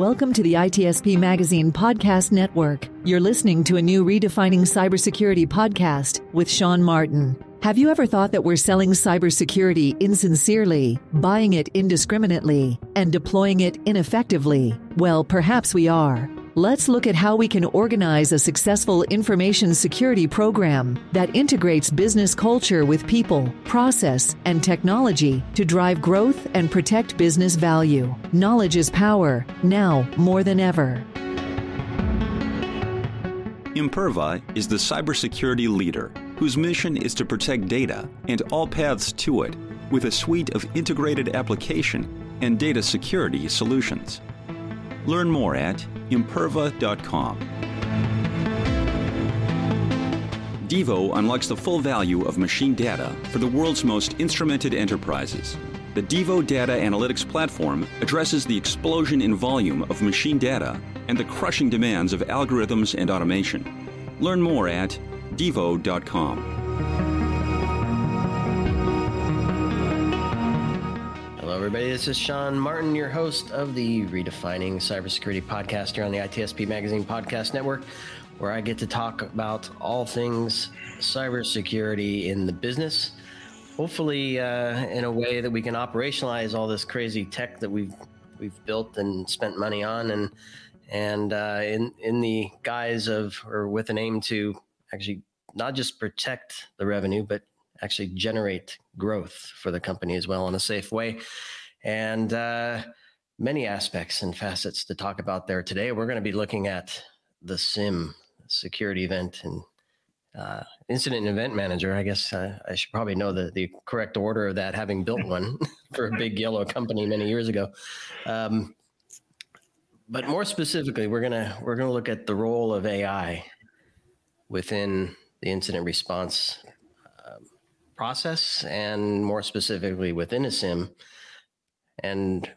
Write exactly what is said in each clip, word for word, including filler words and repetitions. Welcome to the I T S P Magazine Podcast Network. You're listening to a new Redefining Cybersecurity podcast with Sean Martin. Have you ever thought that we're selling cybersecurity insincerely, buying it indiscriminately, and deploying it ineffectively? Well, perhaps we are. Let's look at how we can organize a successful information security program that integrates business culture with people, process, and technology to drive growth and protect business value. Knowledge is power, now more than ever. Imperva is the cybersecurity leader whose mission is to protect data and all paths to it with a suite of integrated application and data security solutions. Learn more at Imperva dot com. Devo unlocks the full value of machine data for the world's most instrumented enterprises. The Devo data analytics platform addresses the explosion in volume of machine data and the crushing demands of algorithms and automation. Learn more at Devo dot com. Hello, everybody. This is Sean Martin, your host of the Redefining Cybersecurity Podcast here on the I T S P Magazine Podcast Network, where I get to talk about all things cybersecurity in the business, hopefully uh, in a way that we can operationalize all this crazy tech that we've we've built and spent money on, and and uh, in in the guise of or with an aim to actually not just protect the revenue, but actually generate growth for the company as well in a safe way. And uh, many aspects and facets to talk about there today. We're going to be looking at the SIM security event and uh, incident and event manager. I guess I, I should probably know the, the correct order of that, having built one for a big yellow company many years ago. Um, but more specifically, we're going to we're going to look at the role of A I within the incident response process, and more specifically within a SIM, and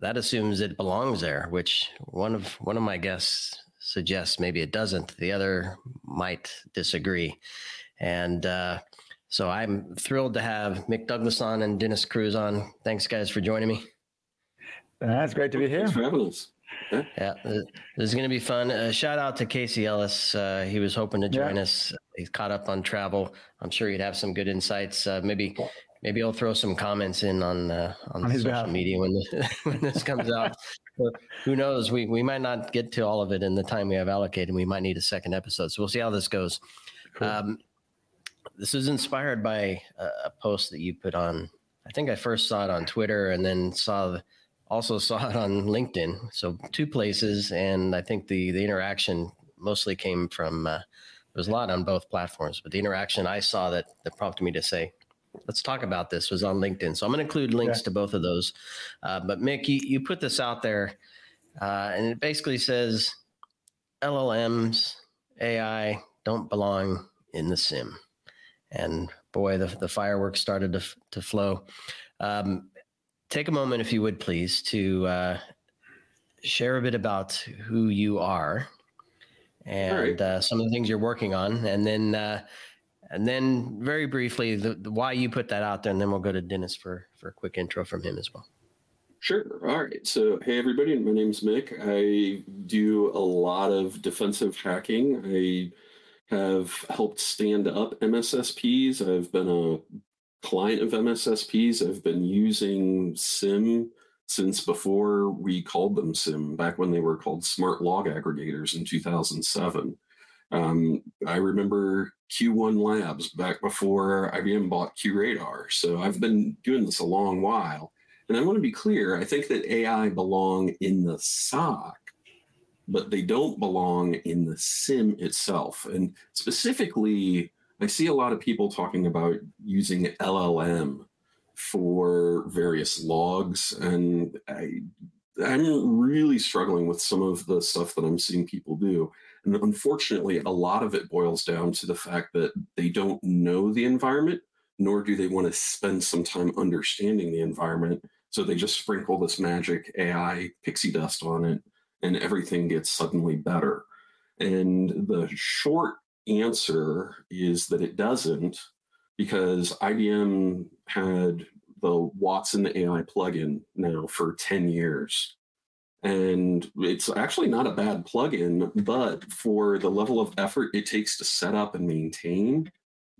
that assumes it belongs there, which one of one of my guests suggests maybe it doesn't. The other might disagree, and uh, so I'm thrilled to have Mick Douglas on and Dinis Cruz on. Thanks, guys, for joining me. That's great to be here. Travels. Huh? Yeah, this is going to be fun. Uh, shout out to Casey Ellis. Uh, he was hoping to join yeah. us. He's caught up on travel. I'm sure he'd have some good insights. Uh, maybe, maybe I'll throw some comments in on uh, on, on social job. media when this, when this comes out. But who knows? We we might not get to all of it in the time we have allocated. We might need a second episode. So we'll see how this goes. Cool. Um, this is inspired by a, a post that you put on. I think I first saw it on Twitter, and then saw the, also saw it on LinkedIn. So two places, and I think the the interaction mostly came from. Uh, There was a lot on both platforms, but the interaction I saw that, that prompted me to say, let's talk about this was on LinkedIn. So I'm going to include links yeah. to both of those. Uh, but Mick, you, you put this out there, uh, and it basically says L L Ms, A I don't belong in the SIM. And boy, the, the fireworks started to, to flow. Um, take a moment, if you would, please, to uh, share a bit about who you are. And uh, some of the things you're working on, and then, uh, and then very briefly, the, the why you put that out there, and then we'll go to Dinis for for a quick intro from him as well. Sure. All right. So, hey everybody, my name's Mick. I do a lot of defensive hacking. I have helped stand up M S S Ps. I've been a client of M S S Ps. I've been using SIM since before we called them SIM, back when they were called smart log aggregators in two thousand seven. Um, I remember Q one Labs back before I B M bought QRadar. So I've been doing this a long while. And I want to be clear, I think that A I belong in the S O C, but they don't belong in the SIM itself. And specifically, I see a lot of people talking about using L L M for various logs, and I, I'm really struggling with some of the stuff that I'm seeing people do. And unfortunately, a lot of it boils down to the fact that they don't know the environment, nor do they want to spend some time understanding the environment. So they just sprinkle this magic A I pixie dust on it, and everything gets suddenly better. And the short answer is that it doesn't, because I B M had the Watson A I plugin now for ten years. And it's actually not a bad plugin, but for the level of effort it takes to set up and maintain,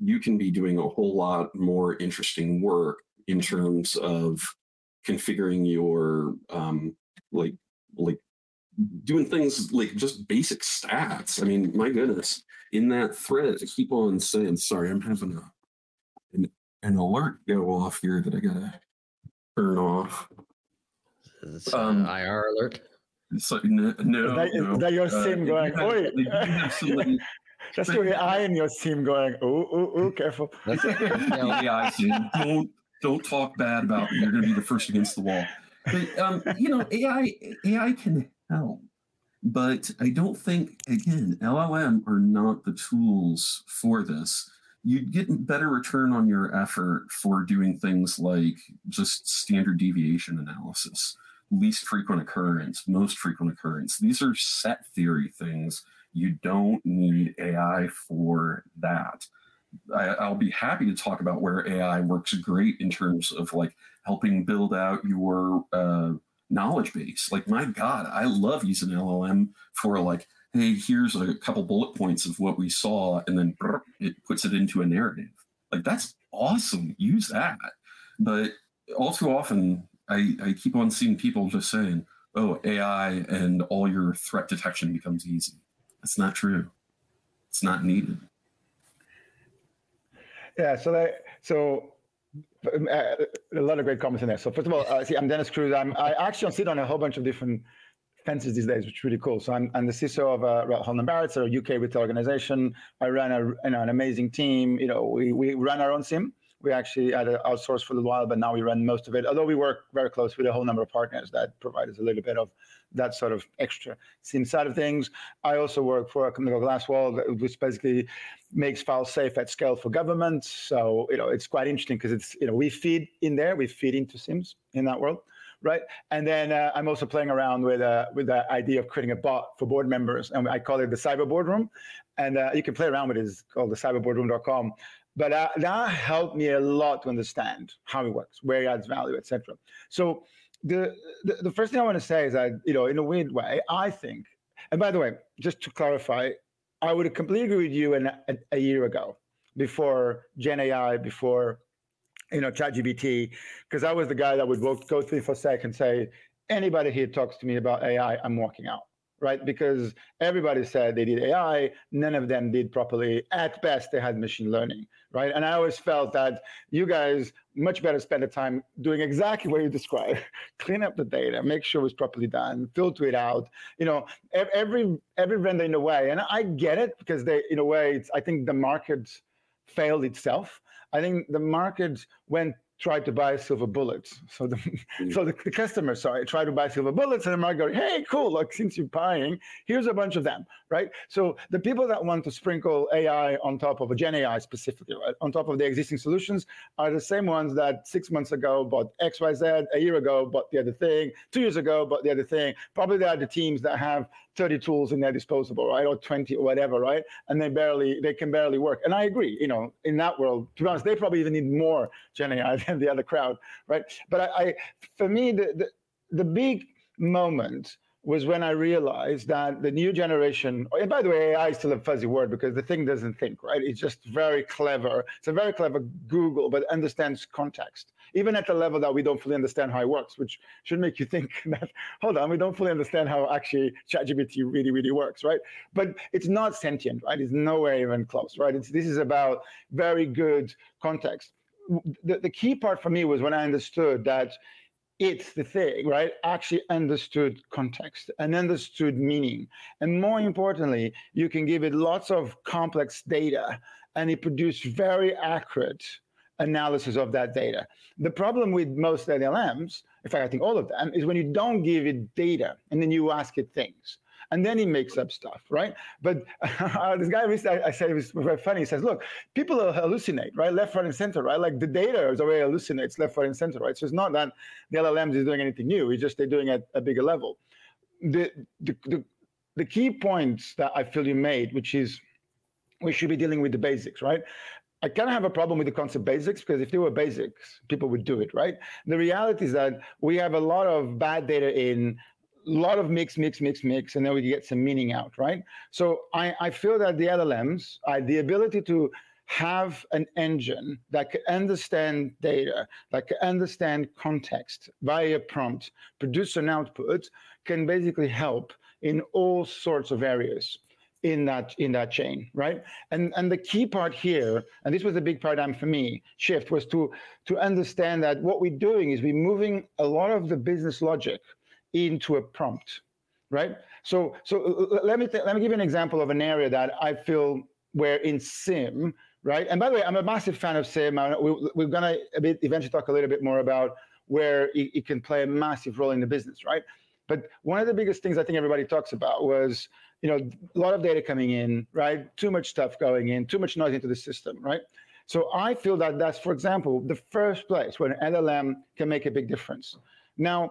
you can be doing a whole lot more interesting work in terms of configuring your, um, like, like doing things like just basic stats. I mean, my goodness, in that thread, I keep on saying, sorry, I'm having a, an, an alert go off here that I gotta turn off. It's um, an I R alert. So, no, no, is, that, no. Is that your SIM uh, going? You have, Oi. You have somebody, just your A I and your SIM going. Oh, oh, oh! Careful. That's, that's, A I SIM. Don't don't talk bad about me. You're going to be the first against the wall. But um, you know, A I A I can help, but I don't think again L L M are not the tools for this. You'd get better return on your effort for doing things like just standard deviation analysis, least frequent occurrence, most frequent occurrence. These are set theory things. You don't need A I for that. I, I'll be happy to talk about where A I works great in terms of like helping build out your uh, knowledge base. Like, my God, I love using L L M for like, hey, here's a couple bullet points of what we saw, and then it puts it into a narrative. Like, that's awesome. Use that. But all too often, I, I keep on seeing people just saying, oh, A I and all your threat detection becomes easy. That's not true. It's not needed. Yeah, so that, so uh, a lot of great comments in there. So first of all, uh, see, I'm Dinis Cruz. I'm, I actually sit on a whole bunch of different fences these days, which is really cool. So I'm, I'm the C I S O of uh, Holland and Barrett, so a U K retail organization. I run a, you know, an amazing team. You know, we, we run our own SIM. We actually had it outsourced for a while, but now we run most of it, although we work very close with a whole number of partners that provide us a little bit of that sort of extra SIM side of things. I also work for a company called Glasswall, which basically makes files safe at scale for government. So, you know, it's quite interesting because it's, you know, we feed in there, we feed into SIMs in that world, right? And then uh, I'm also playing around with uh, with the idea of creating a bot for board members, and I call it the Cyber Boardroom. And uh, you can play around with it. It's called the cyber boardroom dot com. But uh, that helped me a lot to understand how it works, where it adds value, et cetera. So the, the the first thing I want to say is that, you know, in a weird way, I think, and by the way, just to clarify, I would completely agree with you in a, a year ago, before Gen A I, before, you know, ChatGPT, because I was the guy that would go through for a sec and say, anybody here talks to me about A I, I'm walking out. Right? Because everybody said they did A I, none of them did properly. At best, they had machine learning, right? And I always felt that you guys much better spend the time doing exactly what you described. Clean up the data, make sure it's properly done, filter it out. You know, every every vendor in a way, and I get it because they, in a way, it's, I think the market failed itself. I think the market went tried to buy silver bullets. So the mm. so the, the customer, sorry, tried to buy silver bullets, and the market goes, hey, cool, look, since you're buying, here's a bunch of them, right? So the people that want to sprinkle A I on top of a Gen A I specifically, right, on top of the existing solutions are the same ones that six months ago bought X Y Z, a year ago bought the other thing, two years ago bought the other thing. Probably they are the teams that have thirty tools in their disposable, right, or twenty or whatever, right? And they barely, they can barely work. And I agree, you know, in that world, to be honest, they probably even need more Gen A I than the other crowd, right? But I, I for me, the, the the big moment was when I realized that the new generation, and by the way, A I is still a fuzzy word because the thing doesn't think, right? It's just very clever. It's a very clever Google, but understands context, even at the level that we don't fully understand how it works, which should make you think that, hold on, we don't fully understand how actually ChatGPT really, really works, right? But it's not sentient, right? It's nowhere even close, right? It's, this is about very good context. The, the key part for me was when I understood that it's the thing, right? Actually understood context and understood meaning. And more importantly, you can give it lots of complex data and it produced very accurate analysis of that data. The problem with most L L Ms, in fact, I think all of them, is when you don't give it data and then you ask it things. And then he makes up stuff, right? But uh, this guy, I, I said, it was very funny. He says, look, people hallucinate, right? Left, right, and center, right? Like the data is the way it hallucinates left, right, and center, right? So it's not that the L L Ms is doing anything new. It's just they're doing it at a bigger level. The, the, the, the key points that I feel you made, which is we should be dealing with the basics, right? I kind of have a problem with the concept basics because if they were basics, people would do it, right? The reality is that we have a lot of bad data in a lot of mix, mix, mix, mix, and then we get some meaning out, right? So I, I feel that the L L Ms, uh, the ability to have an engine that can understand data, that can understand context via prompt, produce an output, can basically help in all sorts of areas in that in that chain, right? And and the key part here, and this was a big paradigm for me shift, was to to understand that what we're doing is we're moving a lot of the business logic into a prompt, right? So so let me th- let me give you an example of an area that I feel where in SIM, right? And by the way, I'm a massive fan of SIM. I, we, we're gonna a bit eventually talk a little bit more about where it, it can play a massive role in the business, right? But one of the biggest things I think everybody talks about was, you know, a lot of data coming in, right? Too much stuff going in, too much noise into the system, right? So I feel that that's, for example, the first place where an L L M can make a big difference. Now,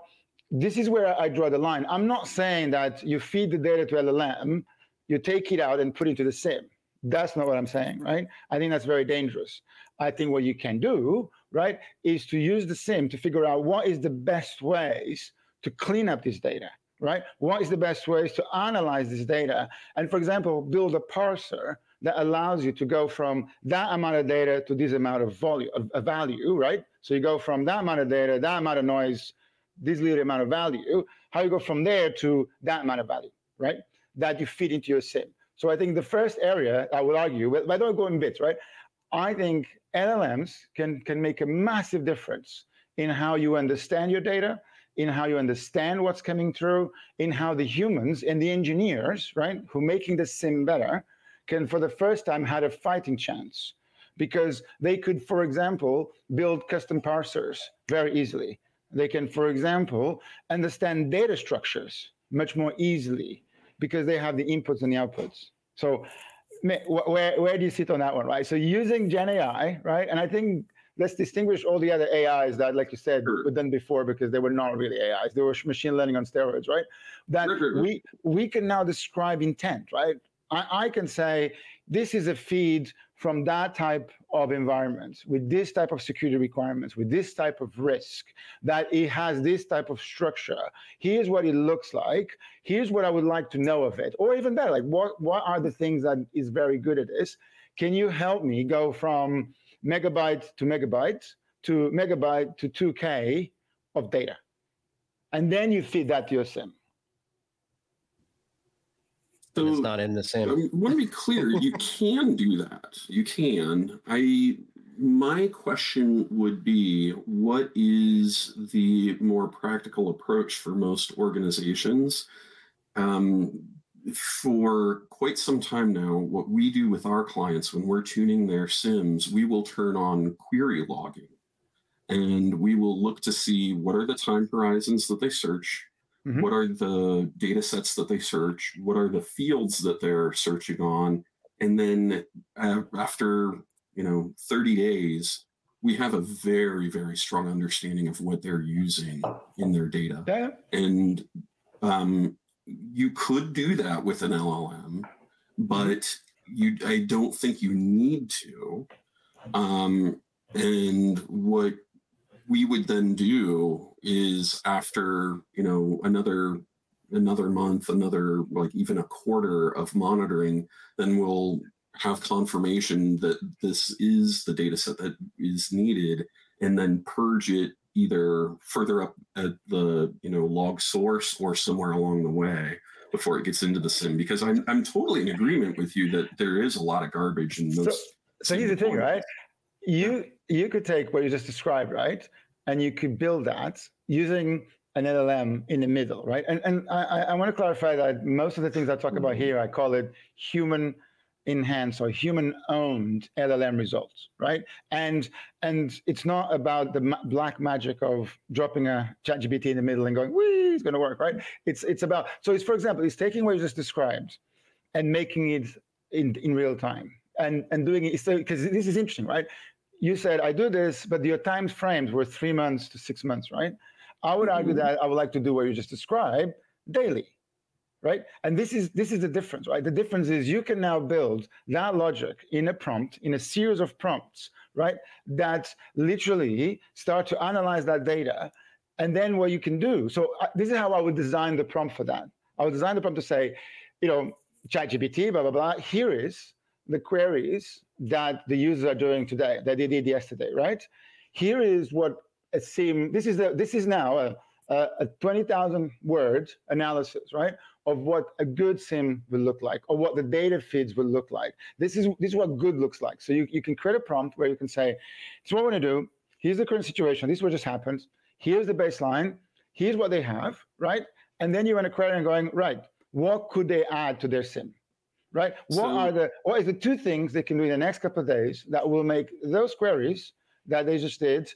this is where I draw the line. I'm not saying that you feed the data to L L M, you take it out and put it into the SIM. That's not what I'm saying, right? I think that's very dangerous. I think what you can do, right, is to use the SIM to figure out what is the best ways to clean up this data, right? What is the best ways to analyze this data? And for example, build a parser that allows you to go from that amount of data to this amount of volume, of, of value, right? So you go from that amount of data, that amount of noise, this little amount of value, how you go from there to that amount of value, right? That you feed into your SIM. So I think the first area, I would argue, but I don't go in bits, right? I think L L Ms can, can make a massive difference in how you understand your data, in how you understand what's coming through, in how the humans and the engineers, right, who are making the SIM better, can for the first time had a fighting chance, because they could, for example, build custom parsers very easily. They can, for example, understand data structures much more easily because they have the inputs and the outputs. So where, where do you sit on that one, right? So using Gen A I, right, and I think let's distinguish all the other A Is that, like you said, sure. were done before because they were not really A Is. They were machine learning on steroids, right? That sure, sure. we we can now describe intent, right? I, I can say, this is a feed from that type of environment with this type of security requirements, with this type of risk, that it has this type of structure. Here's what it looks like. Here's what I would like to know of it. Or even better, like what, what are the things that is very good at this? Can you help me go from megabyte to megabyte to megabyte to two K of data? And then you feed that to your SIM. So it's not in the SIM. I want to be clear, you can do that. You can. I my question would be, what is the more practical approach for most organizations? Um, For quite some time now, what we do with our clients when we're tuning their SIMs, we will turn on query logging, and we will look to see what are the time horizons that they search, mm-hmm. what are the data sets that they search, what are the fields that they're searching on, and then uh, after you know thirty days, we have a very, very strong understanding of what they're using in their data, yeah. and um, you could do that with an L L M, but you, I don't think you need to. Um, and what we would then do is after, you know, another, another month, another, like even a quarter of monitoring, then we'll have confirmation that this is the data set that is needed, and then purge it either further up at the you know log source or somewhere along the way before it gets into the SIM, because I'm I'm totally in agreement with you that there is a lot of garbage in those. So, so here's the thing, right? You you could take what you just described, right, and you could build that using an L L M in the middle, right? And and I, I want to clarify that most of the things I talk about here, I call it human enhanced or human-owned L L M results, right? And and it's not about the ma- black magic of dropping a ChatGPT in the middle and going, wee, it's going to work, right? It's it's about, so it's, for example, it's taking what you just described and making it in, in real time and, and doing it, so because this is interesting, right? You said, I do this, but your time frames were three months to six months, right? I would mm-hmm. argue that I would like to do what you just described daily. Right, and this is this is the difference, right? The difference is you can now build that logic in a prompt, in a series of prompts, right? That literally start to analyze that data and then what you can do. So uh, this is how I would design the prompt for that. I would design the prompt to say, you know, ChatGPT, blah, blah, blah, here is the queries that the users are doing today, that they did yesterday, right? Here is what a SIM, this is the, this is now a, a, a twenty thousand word analysis, right? Of what a good SIM will look like, or what the data feeds will look like. This is this is what good looks like. So you, you can create a prompt where you can say, so what we're gonna do, here's the current situation, this is what just happened, here's the baseline, here's what they have, right? And then you run a query and going, right, what could they add to their SIM, right? What so, are the, what is the two things they can do in the next couple of days that will make those queries that they just did,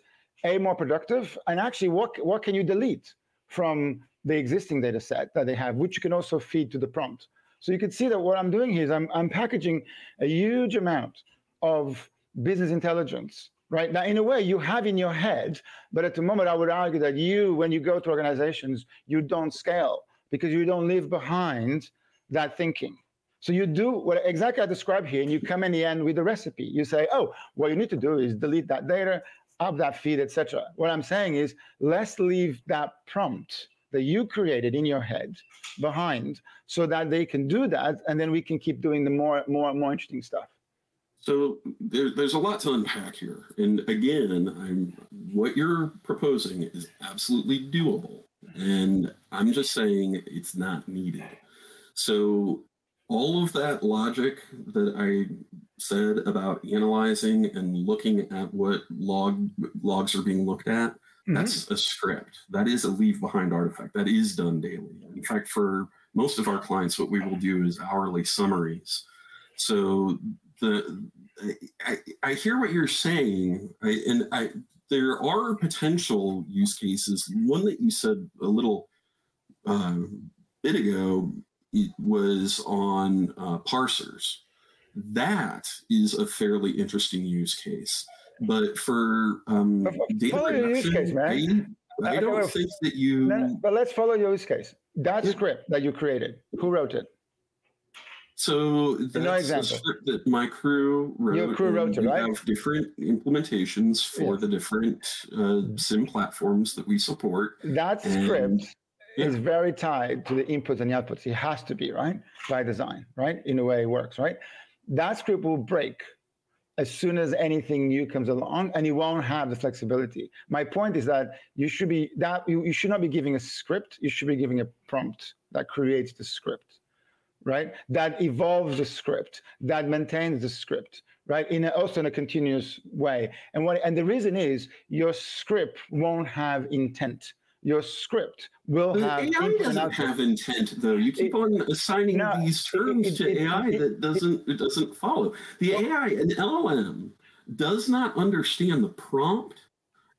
A, more productive, and actually what, what can you delete from the existing data set that they have, which you can also feed to the prompt. So you can see that what I'm doing here is I'm, I'm packaging a huge amount of business intelligence, right? Now, in a way, you have in your head, but at the moment, I would argue that you, when you go to organizations, you don't scale because you don't leave behind that thinking. So you do what exactly I described here, and you come in the end with a recipe. You say, oh, what you need to do is delete that data, up that feed, et cetera. What I'm saying is, let's leave that prompt that you created in your head behind so that they can do that, and then we can keep doing the more more, more interesting stuff. So there, there's a lot to unpack here. And again, I'm, what you're proposing is absolutely doable. And I'm just saying it's not needed. So all of that logic that I said about analyzing and looking at what log logs are being looked at, that's a script. That is a leave behind artifact. That is done daily. In fact, for most of our clients, what we will do is hourly summaries. So the I, I hear what you're saying, I, and I there are potential use cases. One that you said a little uh, bit ago was on uh, parsers. That is a fairly interesting use case. But for um, data follow your use case, man. I, I don't think that you. But let's follow your use case. That yeah. script that you created, who wrote it? So that's the script that my crew wrote. Your crew wrote it, right? We have different implementations for yeah. the different uh, SIM platforms that we support. That and, script yeah. is very tied to the inputs and the outputs. It has to be, right? By design, right? In a way it works, right? That script will break as soon as anything new comes along, and you won't have the flexibility. My point is that you should be that you, you should not be giving a script. You should be giving a prompt that creates the script, right? That evolves the script, that maintains the script, right? In a, also in a continuous way. And what and the reason is your script won't have intent. Your script will but have. A I doesn't have intent, though. You keep it, on assigning no, these terms it, it, to it, AI it, that doesn't it, it doesn't follow. The well, A I, an L L M, does not understand the prompt,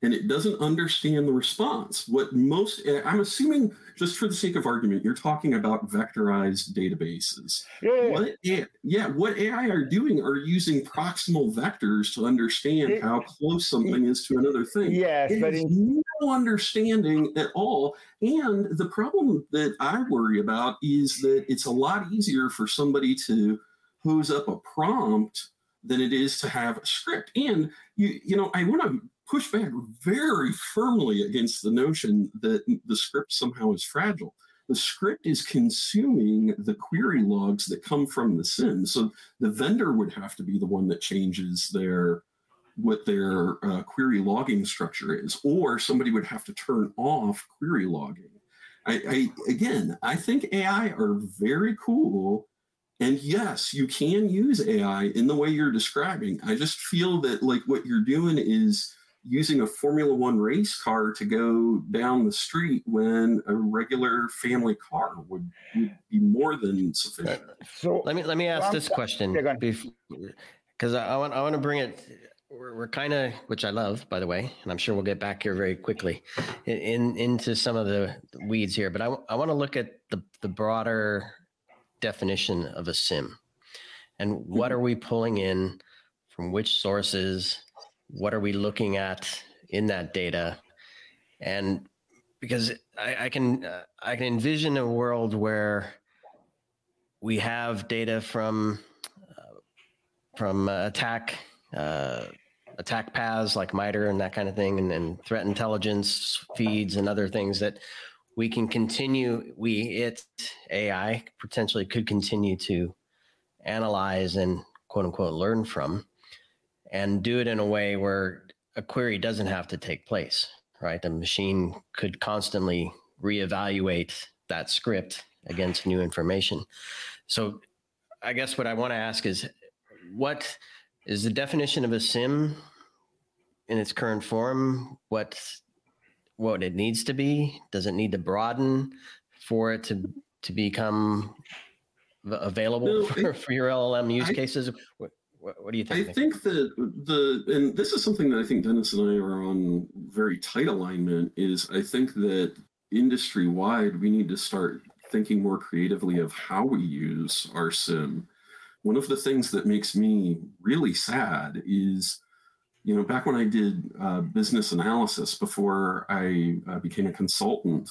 and it doesn't understand the response. What most, I'm assuming, just for the sake of argument, you're talking about vectorized databases. Yeah. What, yeah, yeah what A I are doing are using proximal vectors to understand it, how close something it, is to another thing. Yes, it but in- understanding at all. And the problem that I worry about is that it's a lot easier for somebody to hose up a prompt than it is to have a script. And, you you know, I want to push back very firmly against the notion that the script somehow is fragile. The script is consuming the query logs that come from the SIM. So the vendor would have to be the one that changes their what their uh, query logging structure is, or somebody would have to turn off query logging. I, I again, I think A I are very cool. And yes, you can use A I in the way you're describing. I just feel that like what you're doing is using a Formula One race car to go down the street when a regular family car would, would be more than sufficient. So let me let me ask this question because I want I want to bring it. We're, we're kind of, which I love, by the way, and I'm sure we'll get back here very quickly in into some of the weeds here, but I, w- I want to look at the, the broader definition of a SIM and what are we pulling in from which sources, what are we looking at in that data? And because I, I can, uh, I can envision a world where we have data from, uh, from uh, attack, uh, attack paths like MITRE and that kind of thing, and, and threat intelligence feeds and other things that we can continue, we, it, A I, potentially could continue to analyze and quote unquote learn from, and do it in a way where a query doesn't have to take place, right? The machine could constantly reevaluate that script against new information. So I guess what I want to ask is, what is the definition of a SIM in its current form? What what it needs to be? Does it need to broaden for it to, to become available no, for, it, for your L L M use I, cases? What, what do you think? I Nick? think that the, and this is something that I think Dennis and I are on very tight alignment, is I think that industry-wide, we need to start thinking more creatively of how we use our SIM. One of the things that makes me really sad is, you know, back when I did uh, business analysis before I uh, became a consultant,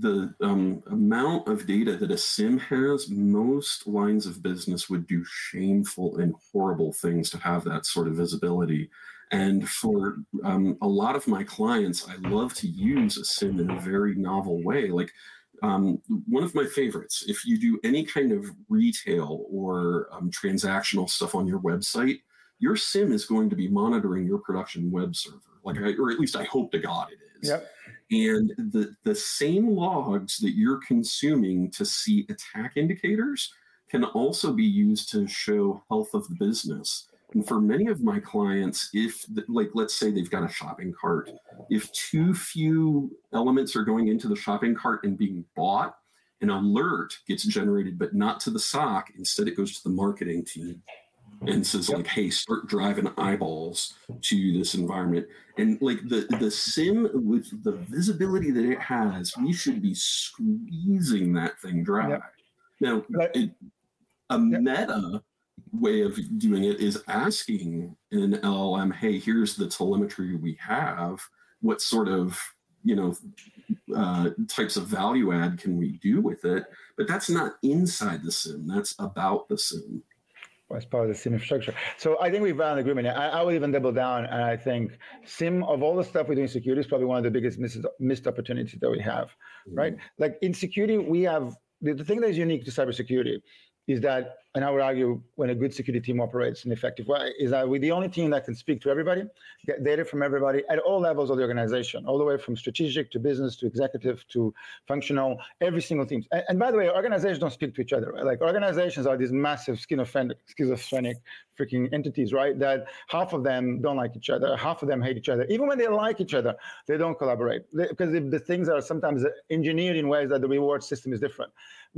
the um, amount of data that a SIM has, most lines of business would do shameful and horrible things to have that sort of visibility. And for um, a lot of my clients, I love to use a SIM in a very novel way. Like, Um, one of my favorites, if you do any kind of retail or um, transactional stuff on your website, your SIM is going to be monitoring your production web server, like, I, or at least I hope to God it is. Yep. And the, the same logs that you're consuming to see attack indicators can also be used to show health of the business. And for many of my clients, if, like, let's say they've got a shopping cart, if too few elements are going into the shopping cart and being bought, an alert gets generated, but not to the S O C. Instead, it goes to the marketing team and says, like, hey, start driving eyeballs to this environment. And, like, the, the SIM, with the visibility that it has, we should be squeezing that thing dry. Yep. Now, it, a yep. meta... way of doing it is asking an L L M, hey, here's the telemetry we have. What sort of, you know, uh, types of value add can we do with it? But that's not inside the SIM. That's about the SIM. Well, it's part of the SIM infrastructure. So I think we've got an agreement. I, I would even double down, and I think SIM, of all the stuff we do in security, is probably one of the biggest misses, missed opportunities that we have, mm-hmm. right? Like, in security, we have, the, the thing that is unique to cybersecurity is that, and I would argue when a good security team operates in an effective way, is that we're the only team that can speak to everybody, get data from everybody at all levels of the organization, all the way from strategic to business to executive to functional, every single team. And, and by the way, organizations don't speak to each other, right? Like, organizations are these massive schizophrenic, schizophrenic freaking entities, right? That half of them don't like each other, half of them hate each other. Even when they like each other, they don't collaborate, they, because the, the things are sometimes engineered in ways that the reward system is different.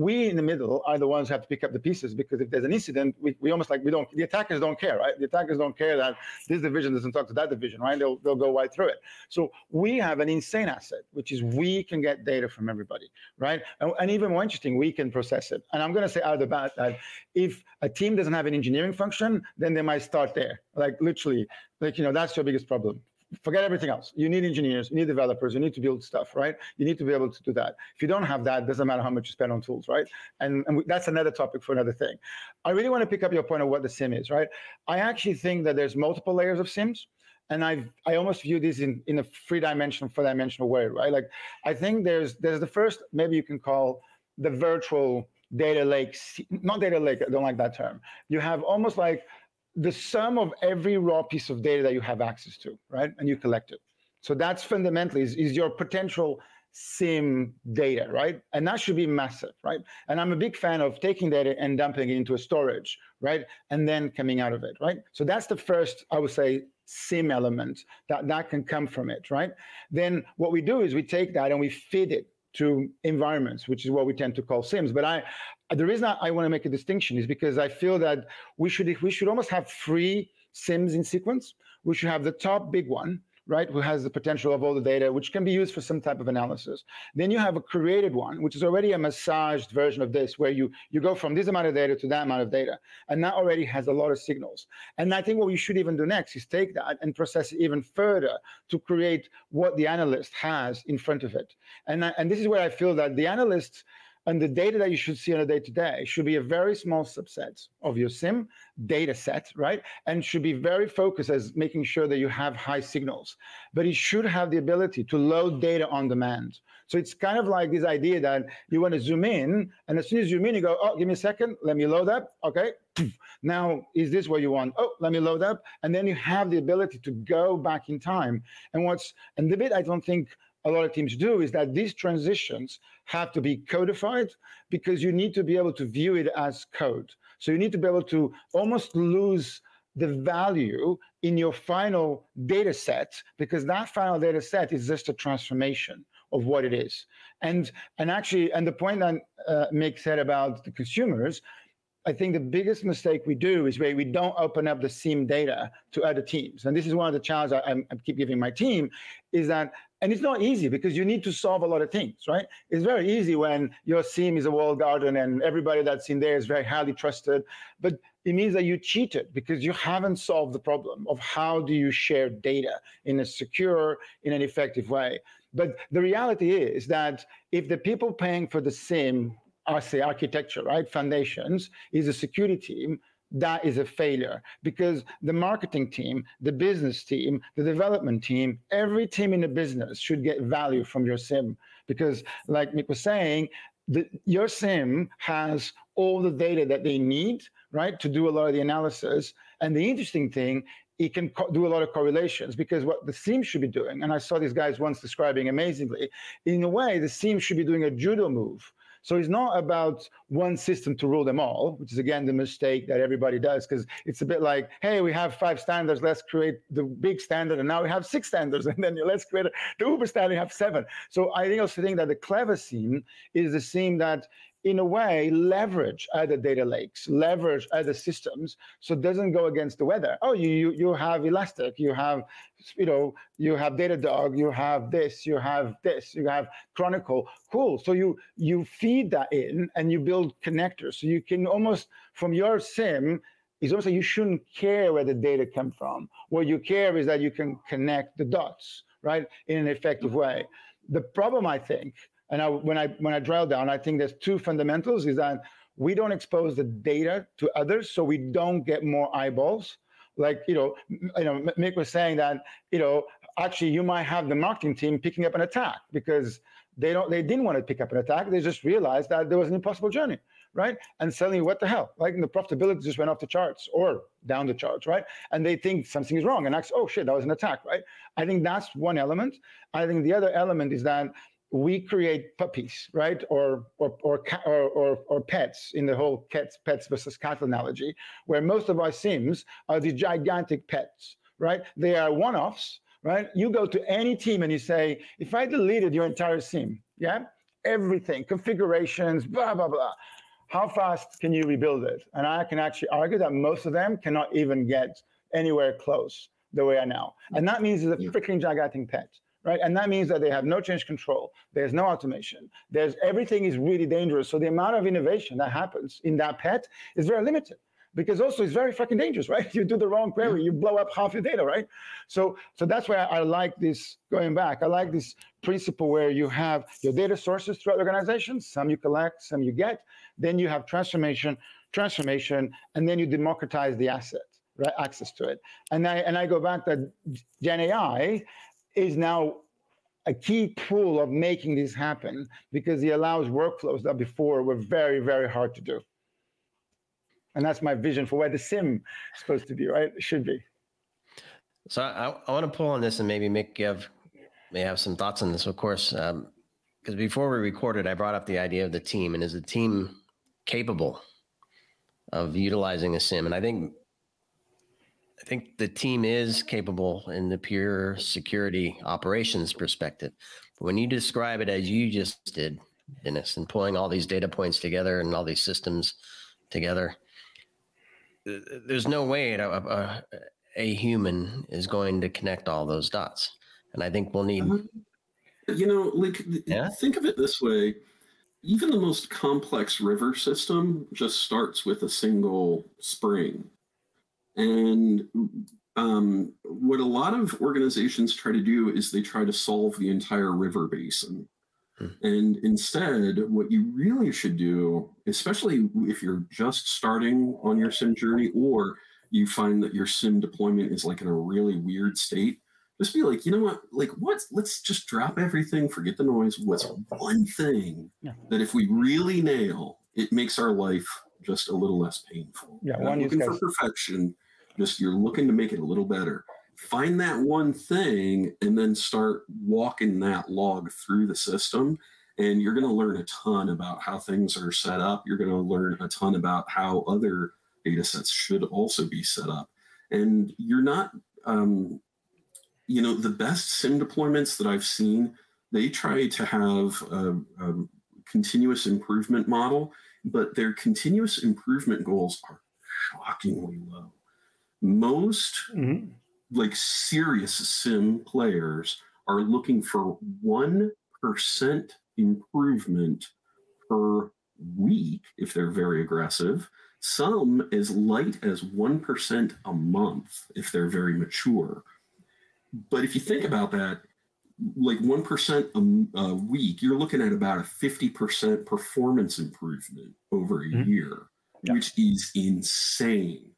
We in the middle are the ones who have to pick up the pieces, because if there's an incident, we, we almost like we don't, the attackers don't care, right? The attackers don't care that this division doesn't talk to that division, right? They'll, they'll go right through it. So we have an insane asset, which is we can get data from everybody, right? And, and even more interesting, we can process it. And I'm going to say out of the bat that if a team doesn't have an engineering function, then they might start there. Like, literally, like, you know, that's your biggest problem. Forget everything else. You need engineers, you need developers, you need to build stuff, right? You need to be able to do that. If you don't have that, it doesn't matter how much you spend on tools, right? And, and we, that's another topic for another thing. I really want to pick up your point of what the SIM is, right? I actually think that there's multiple layers of SIMs, and I I almost view this in, in a three-dimensional, four-dimensional way, right? Like, I think there's there's the first, maybe you can call the virtual data lake, not data lake, I don't like that term. You have almost like the sum of every raw piece of data that you have access to, right? And you collect it. So that's fundamentally is, is your potential SIM data, right? And that should be massive, right? And I'm a big fan of taking data and dumping it into a storage, right? And then coming out of it, right? So that's the first, I would say, SIM element that, that can come from it, right? Then what we do is we take that and we feed it to environments, which is what we tend to call SIMs. But I, the reason I, I want to make a distinction is because I feel that we should we should almost have three SIMs in sequence. We should have the top big one, right, who has the potential of all the data, which can be used for some type of analysis. Then you have a created one, which is already a massaged version of this, where you, you go from this amount of data to that amount of data. And that already has a lot of signals. And I think what we should even do next is take that and process it even further to create what the analyst has in front of it. And, I, and this is where I feel that the analysts, And the data that you should see on a day-to-day should be a very small subset of your SIM data set, right? And should be very focused as making sure that you have high signals. But it should have the ability to load data on demand. So it's kind of like this idea that you want to zoom in, and as soon as you zoom in, you go, oh, give me a second, let me load up, okay. Now, is this what you want? Oh, let me load up. And then you have the ability to go back in time. And what's, and the bit I don't think a lot of teams do is that these transitions have to be codified, because you need to be able to view it as code. So you need to be able to almost lose the value in your final data set, because that final data set is just a transformation of what it is. And and actually, and the point that uh, Mick said about the consumers, I think the biggest mistake we do is where we don't open up the SIEM data to other teams. And this is one of the challenges I, I keep giving my team is that, and it's not easy because you need to solve a lot of things, right? It's very easy when your SIEM is a walled garden and everybody that's in there is very highly trusted, but it means that you cheated because you haven't solved the problem of how do you share data in a secure, in an effective way. But the reality is that if the people paying for the SIEM, I say architecture, right? Foundations is a security team. That is a failure because the marketing team, the business team, the development team, every team in the business should get value from your SIM. Because like Mick was saying, the, your SIM has all the data that they need, right? To do a lot of the analysis. And the interesting thing, it can co- do a lot of correlations because what the SIEM should be doing, and I saw these guys once describing amazingly, in a way, the SIEM should be doing a judo move. So it's not about one system to rule them all, which is, again, the mistake that everybody does, because it's a bit like, hey, we have five standards, let's create the big standard, and now we have six standards, and then let's create the Uber standard, we have seven. So I think also think that the clever SIEM is the SIEM that, in a way, leverage other data lakes, leverage other systems, so it doesn't go against the weather. Oh, you you, you have Elastic, you have, you know, you have Datadog, you have this, you have this, you have Chronicle. Cool. So you you feed that in and you build connectors. So you can almost, from your SIM, it's almost like you shouldn't care where the data come from. What you care is that you can connect the dots, right, in an effective way. The problem, I think, And I, when I when I drill down, I think there's two fundamentals is that we don't expose the data to others, so we don't get more eyeballs. Like, you know, you know, Mick was saying that, you know, actually you might have the marketing team picking up an attack because they don't they didn't want to pick up an attack. They just realized that there was an impossible journey, right? And suddenly, what the hell? Like, the profitability just went off the charts or down the charts, right? And they think something is wrong and act, oh shit, that was an attack, right? I think that's one element. I think the other element is that we create puppies, right, or or or or or pets in the whole cats, pets versus cat analogy, where most of our SIMs are the gigantic pets, right? They are one-offs, right? You go to any team and you say, if I deleted your entire SIM, yeah, everything, configurations, blah, blah, blah, how fast can you rebuild it? And I can actually argue that most of them cannot even get anywhere close the way I now. And that means it's a freaking gigantic pet. Right? And that means that they have no change control. There's no automation. There's everything is really dangerous. So the amount of innovation that happens in that pet is very limited because also it's very fucking dangerous, right? You do the wrong query, you blow up half your data, right? So, so that's why I, I like this, going back, I like this principle where you have your data sources throughout the organization. Some you collect, some you get. Then you have transformation, transformation, and then you democratize the asset, right? Access to it. And I, and I go back that Gen A I is now a key tool of making this happen because it allows workflows that before were very, very hard to do. And that's my vision for where the SIM is supposed to be, right? It should be. So I, I want to pull on this and maybe Mick have, may have some thoughts on this, of course, um, because before we recorded, I brought up the idea of the team and is the team capable of utilizing a SIM? And I think I think the team is capable in the pure security operations perspective. But when you describe it as you just did, Dinis, and pulling all these data points together and all these systems together, there's no way a, a, a human is going to connect all those dots. And I think we'll need... Um, you know, like, yeah? Think of it this way. Even the most complex river system just starts with a single spring. And um, what a lot of organizations try to do is they try to solve the entire river basin. And instead, what you really should do, especially if you're just starting on your SIM journey, or you find that your SIM deployment is like in a really weird state, just be like, you know what, like what? Let's just drop everything, forget the noise. What's one thing yeah. that if we really nail, it makes our life just a little less painful? Yeah, one looking for perfection, just you're looking to make it a little better. Find that one thing and then start walking that log through the system. And you're going to learn a ton about how things are set up. You're going to learn a ton about how other data sets should also be set up. And you're not, um, you know, the best SIM deployments that I've seen, they try to have a, a continuous improvement model, but their continuous improvement goals are shockingly low. Most... Mm-hmm. Like serious SIM players are looking for one percent improvement per week if they're very aggressive. Some as light as one percent a month if they're very mature. But if you think about that, like one percent a, a week, you're looking at about a fifty percent performance improvement over a mm-hmm. year, yeah. which is insane.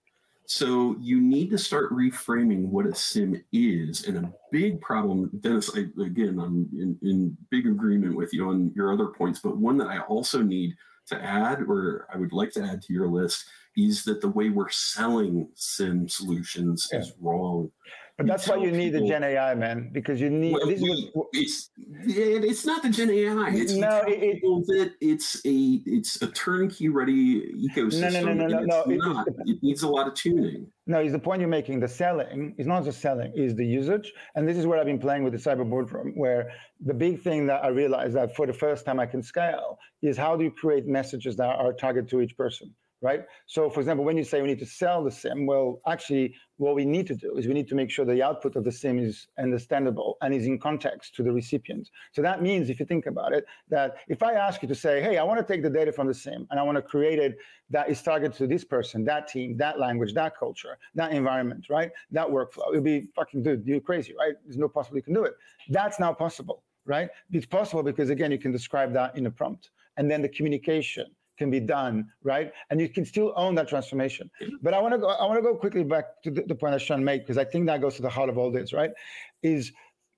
So you need to start reframing what a SIM is. And a big problem, Dennis, I, again, I'm in, in big agreement with you on your other points, but one that I also need to add, or I would like to add to your list, is that the way we're selling SIM solutions yeah. is wrong. But you that's why you need people, the Gen A I, man, because you need... Well, this we, is what, it's, it, it's not the Gen A I. It's no, it, it, it's a it's a turnkey-ready ecosystem. No, no, no, no, no. no, no it, it needs a lot of tuning. No, it's the point you're making. The selling is not just selling, it's the usage. And this is where I've been playing with the Cyber Boardroom, where the big thing that I realized that for the first time I can scale is how do you create messages that are targeted to each person? Right. So, for example, when you say we need to sell the SIM, well, actually, what we need to do is we need to make sure the output of the SIM is understandable and is in context to the recipient. So that means, if you think about it, that if I ask you to say, hey, I want to take the data from the SIM and I want to create it that is targeted to this person, that team, that language, that culture, that environment, right, that workflow, it would be fucking dude, you're crazy, right? There's no possible you can do it. That's now possible, right? It's possible because, again, you can describe that in a prompt. And then the communication can be done, right? And you can still own that transformation. But I want to go, I want to go quickly back to the, the point that Sean made, because I think that goes to the heart of all this, right? Is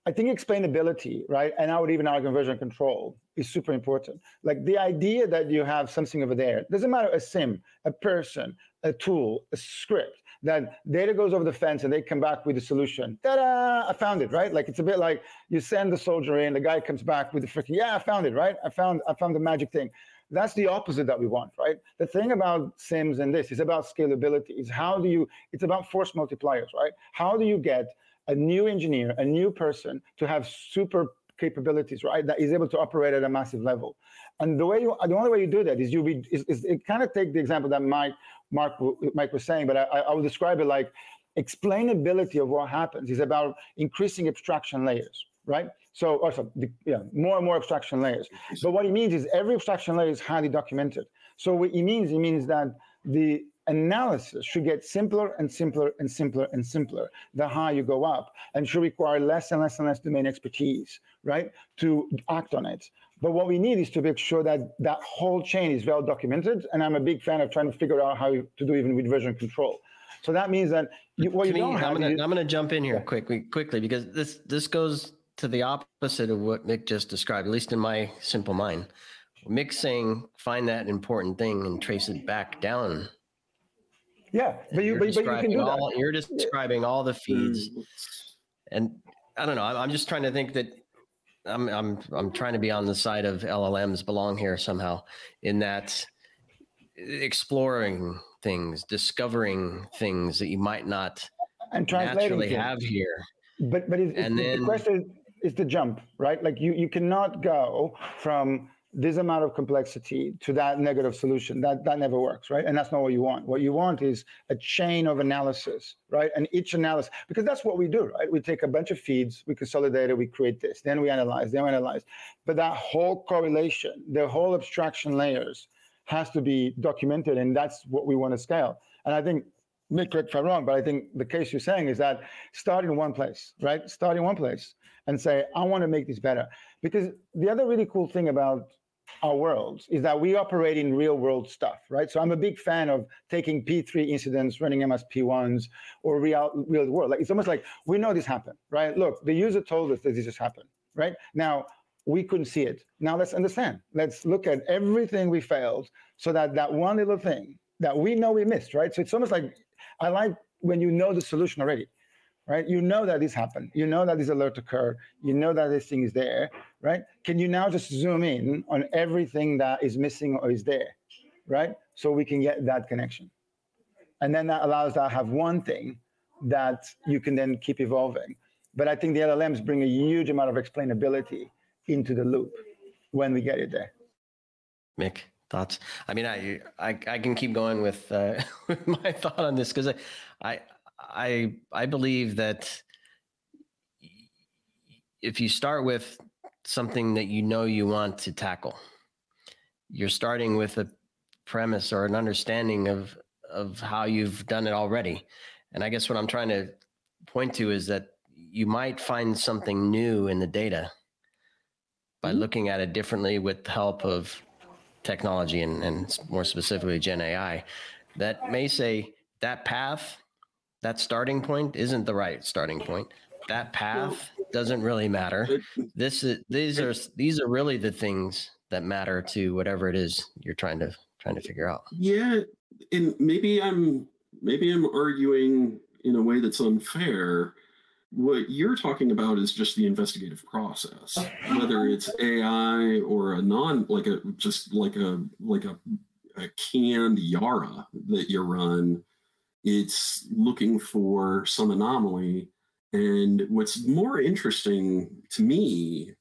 I think explainability, right? And I would even argue version control is super important. Like the idea that you have something over there, doesn't matter, a SIM, a person, a tool, a script, that data goes over the fence and they come back with a solution. Ta-da, I found it, right? Like it's a bit like you send the soldier in, the guy comes back with the freaking, yeah, I found it, right? I found, I found the magic thing. That's the opposite that we want, right? The thing about SIMs and this is about scalability. It's how do you, it's about force multipliers, right? How do you get a new engineer, a new person to have super capabilities, right? That is able to operate at a massive level. And the way you, the only way you do that is you be, is, is it kind of take the example that Mike, Mark, Mike was saying, but I, I would describe it like explainability of what happens is about increasing abstraction layers, right? So also, the, yeah, more and more abstraction layers. So what it means is every abstraction layer is highly documented. So what it means, it means that the analysis should get simpler and simpler and simpler and simpler the higher you go up, and should require less and less and less domain expertise, right, to act on it. But what we need is to make sure that that whole chain is well documented. And I'm a big fan of trying to figure out how to do even with version control. So that means that you, what you don't have. I'm going to jump in here yeah. quickly, quickly, because this this goes to the opposite of what Mick just described, at least in my simple mind. Mick's saying, find that important thing and trace it back down. Yeah, but you, but, but you can do all, that. You're just describing all the feeds. And I don't know, I'm, I'm just trying to think that I'm, I'm, I'm trying to be on the side of L L Ms belong here somehow, in that exploring things, discovering things that you might not and naturally have here. But but it's, it's, then, the question is, is the jump, right? Like you, you cannot go from this amount of complexity to that negative solution. That that never works, right? And that's not what you want. What you want is a chain of analysis, right? And each analysis, because that's what we do, right? We take a bunch of feeds, we consolidate it, we create this, then we analyze, then we analyze. But that whole correlation, the whole abstraction layers has to be documented, and that's what we want to scale. And I think Mick, correct if I'm wrong, but I think the case you're saying is that start in one place, right? Start in one place and say, I want to make this better. Because the other really cool thing about our world is that we operate in real world stuff, right? So I'm a big fan of taking P three incidents, running them as P ones or real real world. Like, it's almost like we know this happened, right? Look, the user told us that this just happened, right? Now, we couldn't see it. Now let's understand. Let's look at everything we failed so that that one little thing that we know we missed, right? So it's almost like, I like when you know the solution already, right? You know that this happened. You know that this alert occurred. You know that this thing is there, right? Can you now just zoom in on everything that is missing or is there, right? So we can get that connection. And then that allows that to have one thing that you can then keep evolving. But I think the L L Ms bring a huge amount of explainability into the loop when we get it there. Mick, thoughts? I mean, I I, I can keep going with, uh, with my thought on this because I, I I I believe that if you start with something that you know you want to tackle, you're starting with a premise or an understanding of of how you've done it already. And I guess what I'm trying to point to is that you might find something new in the data by looking at it differently with the help of technology and, and more specifically Gen A I, that may say that path, that starting point isn't the right starting point. That path doesn't really matter. This is these are these are really the things that matter to whatever it is you're trying to trying to figure out. Yeah, and maybe I'm maybe I'm arguing in a way that's unfair. What you're talking about is just the investigative process, whether it's A I or a non, like a just like a like a, a canned YARA that you run. It's looking for some anomaly. And what's more interesting to me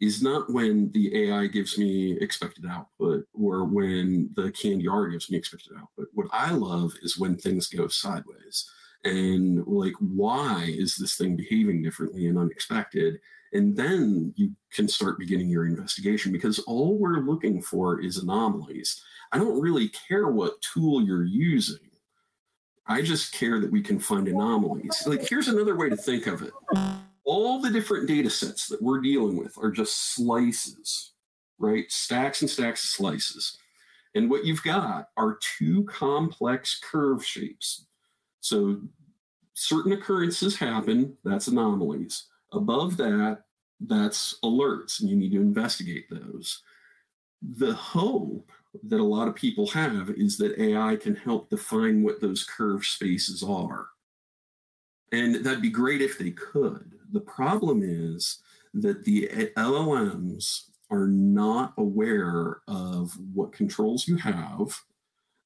is not when the A I gives me expected output or when the canned YARA gives me expected output. What I love is when things go sideways. And like, why is this thing behaving differently and unexpected? And then you can start beginning your investigation because all we're looking for is anomalies. I don't really care what tool you're using. I just care that we can find anomalies. Like, here's another way to think of it. All the different data sets that we're dealing with are just slices, right? Stacks and stacks of slices. And what you've got are two complex curve shapes. So certain occurrences happen, that's anomalies. Above that, that's alerts, and you need to investigate those. The hope that a lot of people have is that A I can help define what those curved spaces are. And that'd be great if they could. The problem is that the L L Ms are not aware of what controls you have.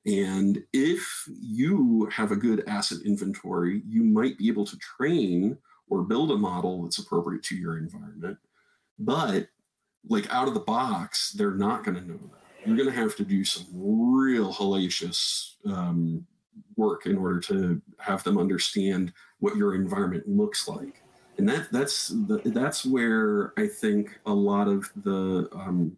And if you have a good asset inventory, you might be able to train or build a model that's appropriate to your environment. But like out of the box, they're not going to know that. You're going to have to do some real hellacious um, work in order to have them understand what your environment looks like. And that that's the, that's where I think a lot of the um,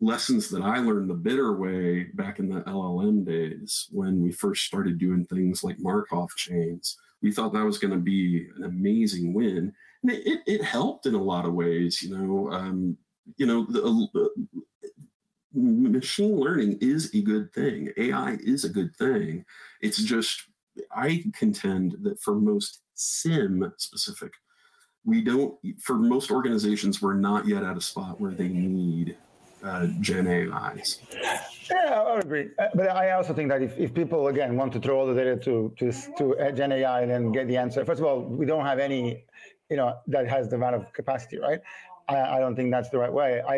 lessons that I learned the bitter way back in the L L M days when we first started doing things like Markov chains. We thought that was going to be an amazing win. And it, it, it helped in a lot of ways, you know. Um, you know, the, uh, machine learning is a good thing. A I is a good thing. It's just, I contend that for most SIM specific, we don't, for most organizations, we're not yet at a spot where they need Uh, Gen A Is. Yeah, I agree. Uh, but I also think that if, if people, again, want to throw all the data to to, to uh, Gen A I and then get the answer, first of all, we don't have any, you know, that has the amount of capacity, right? I, I don't think that's the right way. I,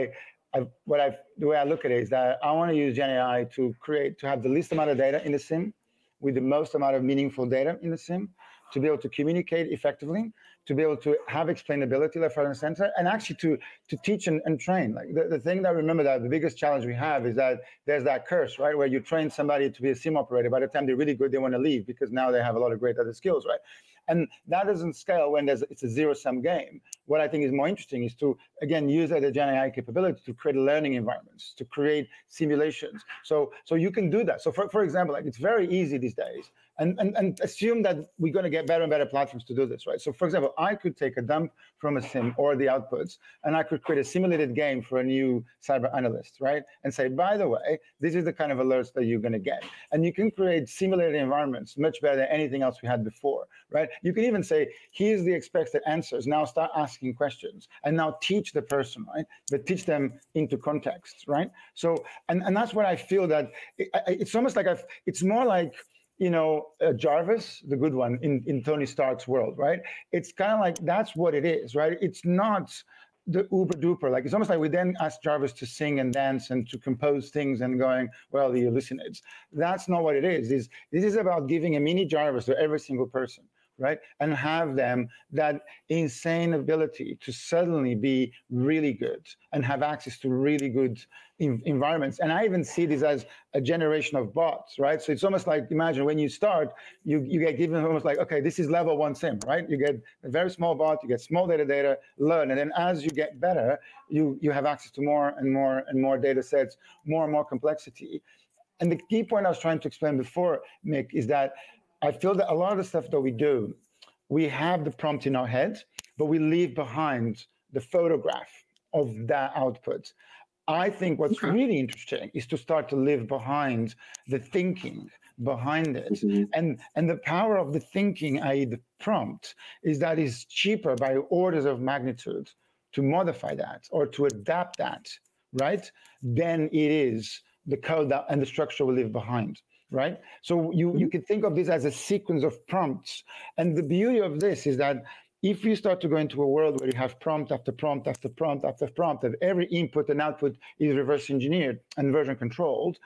I what I the way I look at it is that I want to use Gen A I to create, to have the least amount of data in the SIM with the most amount of meaningful data in the SIM, to be able to communicate effectively, to be able to have explainability left, right, and center, and actually to to teach and, and train. Like the, the thing that I remember that the biggest challenge we have is that there's that curse, right? Where you train somebody to be a SIM operator, by the time they're really good, they want to leave because now they have a lot of great other skills, right? And that doesn't scale when there's, it's a zero-sum game. What I think is more interesting is to, again, use the Gen A I capability to create learning environments, to create simulations. So so you can do that. So for, for example, like it's very easy these days, and, and, and assume that we're going to get better and better platforms to do this, right? So for example, I could take a dump from a SIM or the outputs, and I could create a simulated game for a new cyber analyst, right? And say, by the way, this is the kind of alerts that you're going to get. And you can create simulated environments much better than anything else we had before, right? You can even say, here's the expected answers. Now start asking questions, and now teach the person, right? But teach them into context, right? So, and, and that's what I feel that it, I, it's almost like I've, it's more like, you know, uh, Jarvis, the good one in, in Tony Stark's world, right? It's kind of like, that's what it is, right? It's not the uber duper. Like, it's almost like we then ask Jarvis to sing and dance and to compose things and going, well, he hallucinates. That's not what it is. This, this is about giving a mini Jarvis to every single person, right? And have them that insane ability to suddenly be really good and have access to really good in- environments. And I even see this as a generation of bots, right? So it's almost like, imagine when you start, you, you get given almost like, okay, this is level one SIM, right? You get a very small bot, you get small data data, learn. And then as you get better, you, you have access to more and more and more data sets, more and more complexity. And the key point I was trying to explain before, Mick, is that I feel that a lot of the stuff that we do, we have the prompt in our head, but we leave behind the photograph of that output. I think what's really interesting is to start to leave behind the thinking behind it. Mm-hmm. And, and the power of the thinking, that is the prompt, is that it's cheaper by orders of magnitude to modify that or to adapt that, right? Than it is the code that, and the structure we leave behind. Right? So you, you can think of this as a sequence of prompts. And the beauty of this is that if you start to go into a world where you have prompt after prompt after prompt after prompt, that every input and output is reverse engineered and version controlled,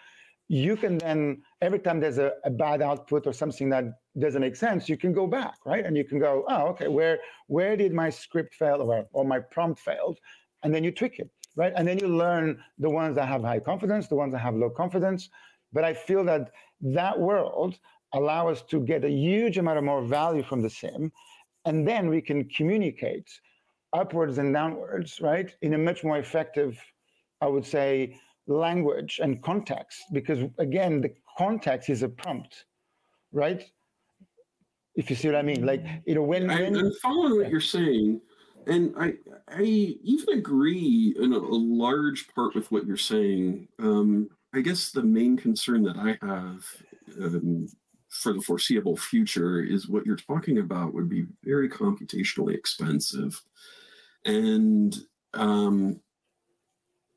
you can then, every time there's a, a bad output or something that doesn't make sense, you can go back, right? And you can go, oh, okay, where where did my script fail or, or my prompt failed? And then you tweak it, right? And then you learn the ones that have high confidence, the ones that have low confidence. But I feel that that world allow us to get a huge amount of more value from the SIM, and then we can communicate upwards and downwards, right? In a much more effective, I would say, language and context, because again, the context is a prompt, right? If you see what I mean, like, you know, when- I, when... I'm following what you're saying, and I, I even agree in a, a large part with what you're saying. Um, I guess the main concern that I have um, for the foreseeable future is what you're talking about would be very computationally expensive. And um,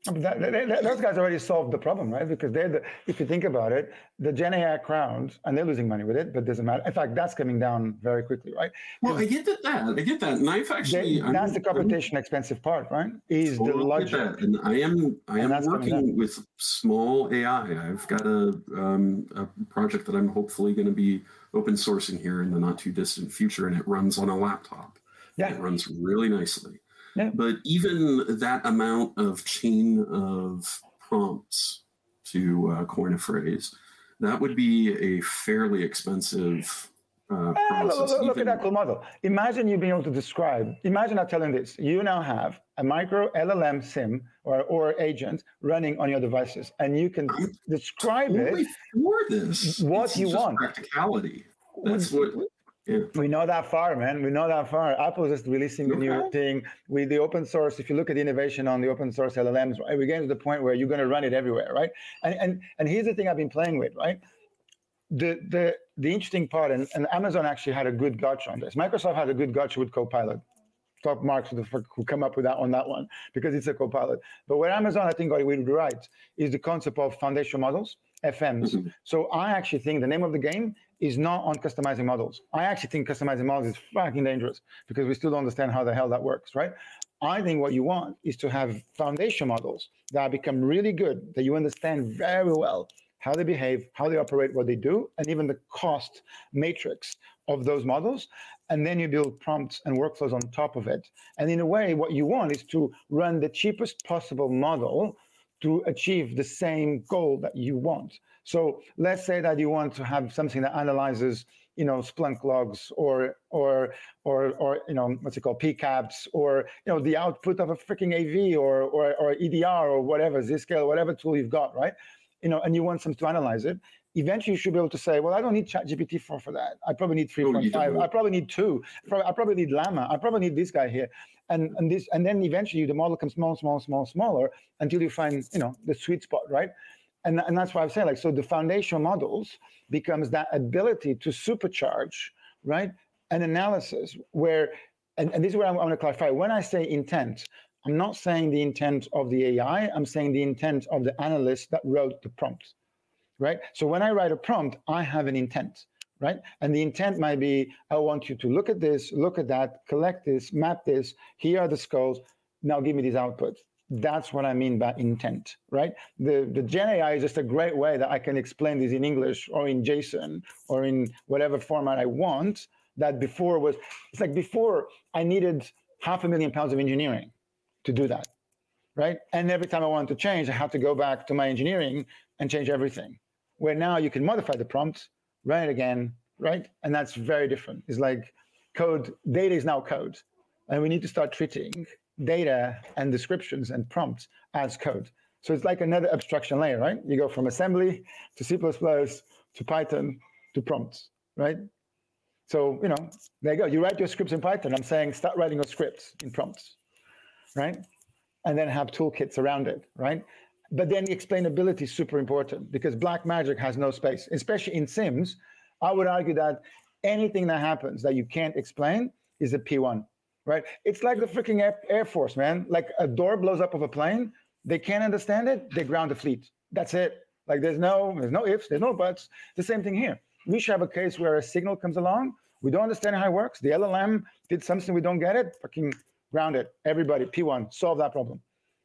that, that, those guys already solved the problem, right? Because they're the, if you think about it, the Gen A I crowd, and they're losing money with it, but it doesn't matter. In fact, that's coming down very quickly, right? Well, I get that. I get that. And I've actually... They, that's I'm, the computation expensive part, right? Is totally the logic. Get that. And I am, I am working with small A I. I've got a, um, a project that I'm hopefully going to be open sourcing here in the not too distant future, and it runs on a laptop. Yeah. It runs really nicely. Yeah. But even that amount of chain of prompts, to uh, coin a phrase, that would be a fairly expensive uh, ah, process. Look, look at that cool model. Imagine you being able to describe, imagine I'm telling this, you now have a micro L L M SIM or, or agent running on your devices, and you can I'm describe totally it, for this. What it's you just want. Practicality. That's what... what Yeah. We know that far, man. We know that far. Apple's just releasing the okay. new thing with the open source. If you look at the innovation on the open source L L Ms, right, we're getting to the point where you're going to run it everywhere, right? And and and here's the thing I've been playing with, right? The the the interesting part, and, and Amazon actually had a good gotcha on this. Microsoft had a good gotcha with Copilot. Top marks who come up with that on that one because it's a Copilot. But where Amazon, I think, got it right is the concept of foundation models, F Ms. Mm-hmm. So I actually think the name of the game is not on customizing models. I actually think customizing models is fucking dangerous because we still don't understand how the hell that works, right? I think what you want is to have foundation models that become really good, that you understand very well how they behave, how they operate, what they do, and even the cost matrix of those models. And then you build prompts and workflows on top of it. And in a way, what you want is to run the cheapest possible model to achieve the same goal that you want. So let's say that you want to have something that analyzes you know, Splunk logs or or or or you know, what's it called, P CAPs, or you know, the output of a freaking A V or or or E D R or whatever, Zscale, whatever tool you've got, right? You know, and you want them to analyze it. Eventually, you should be able to say, well, I don't need ChatGPT for for that. I probably need three point five. I probably need two. I probably need Llama. I probably need this guy here. And and this, and then eventually the model comes small, small, small, smaller until you find, you know, the sweet spot, right? And and that's why I'm saying, like, so the foundational models becomes that ability to supercharge, right, an analysis where, and, and this is where I want to clarify. When I say intent, I'm not saying the intent of the A I. I'm saying the intent of the analyst that wrote the prompt, right? So when I write a prompt, I have an intent, right? And the intent might be, I want you to look at this, look at that, collect this, map this. Here are the scores. Now give me these outputs. That's what I mean by intent, right? The the Gen A I is just a great way that I can explain this in English or in JSON or in whatever format I want. That before was, it's like before I needed half a million pounds of engineering to do that, right? And every time I wanted to change, I had to go back to my engineering and change everything. Where now you can modify the prompt, run it again, right? And that's very different. It's like code, data is now code. And we need to start treating data and descriptions and prompts as code. So it's like another abstraction layer, right? You go from assembly to C plus plus to Python to prompts, right? So, you know, there you go. You write your scripts in Python. I'm saying start writing your scripts in prompts, right? And then have toolkits around it, right? But then the explainability is super important because black magic has no space, especially in SIMs. I would argue that anything that happens that you can't explain is a P one, right? It's like the freaking air, air Force, man. Like a door blows up of a plane. They can't understand it. They ground the fleet. That's it. Like there's no, there's no ifs, there's no buts. The same thing here. We should have a case where a signal comes along. We don't understand how it works. The L L M did something. We don't get it. Fucking ground it. Everybody, P one, solve that problem,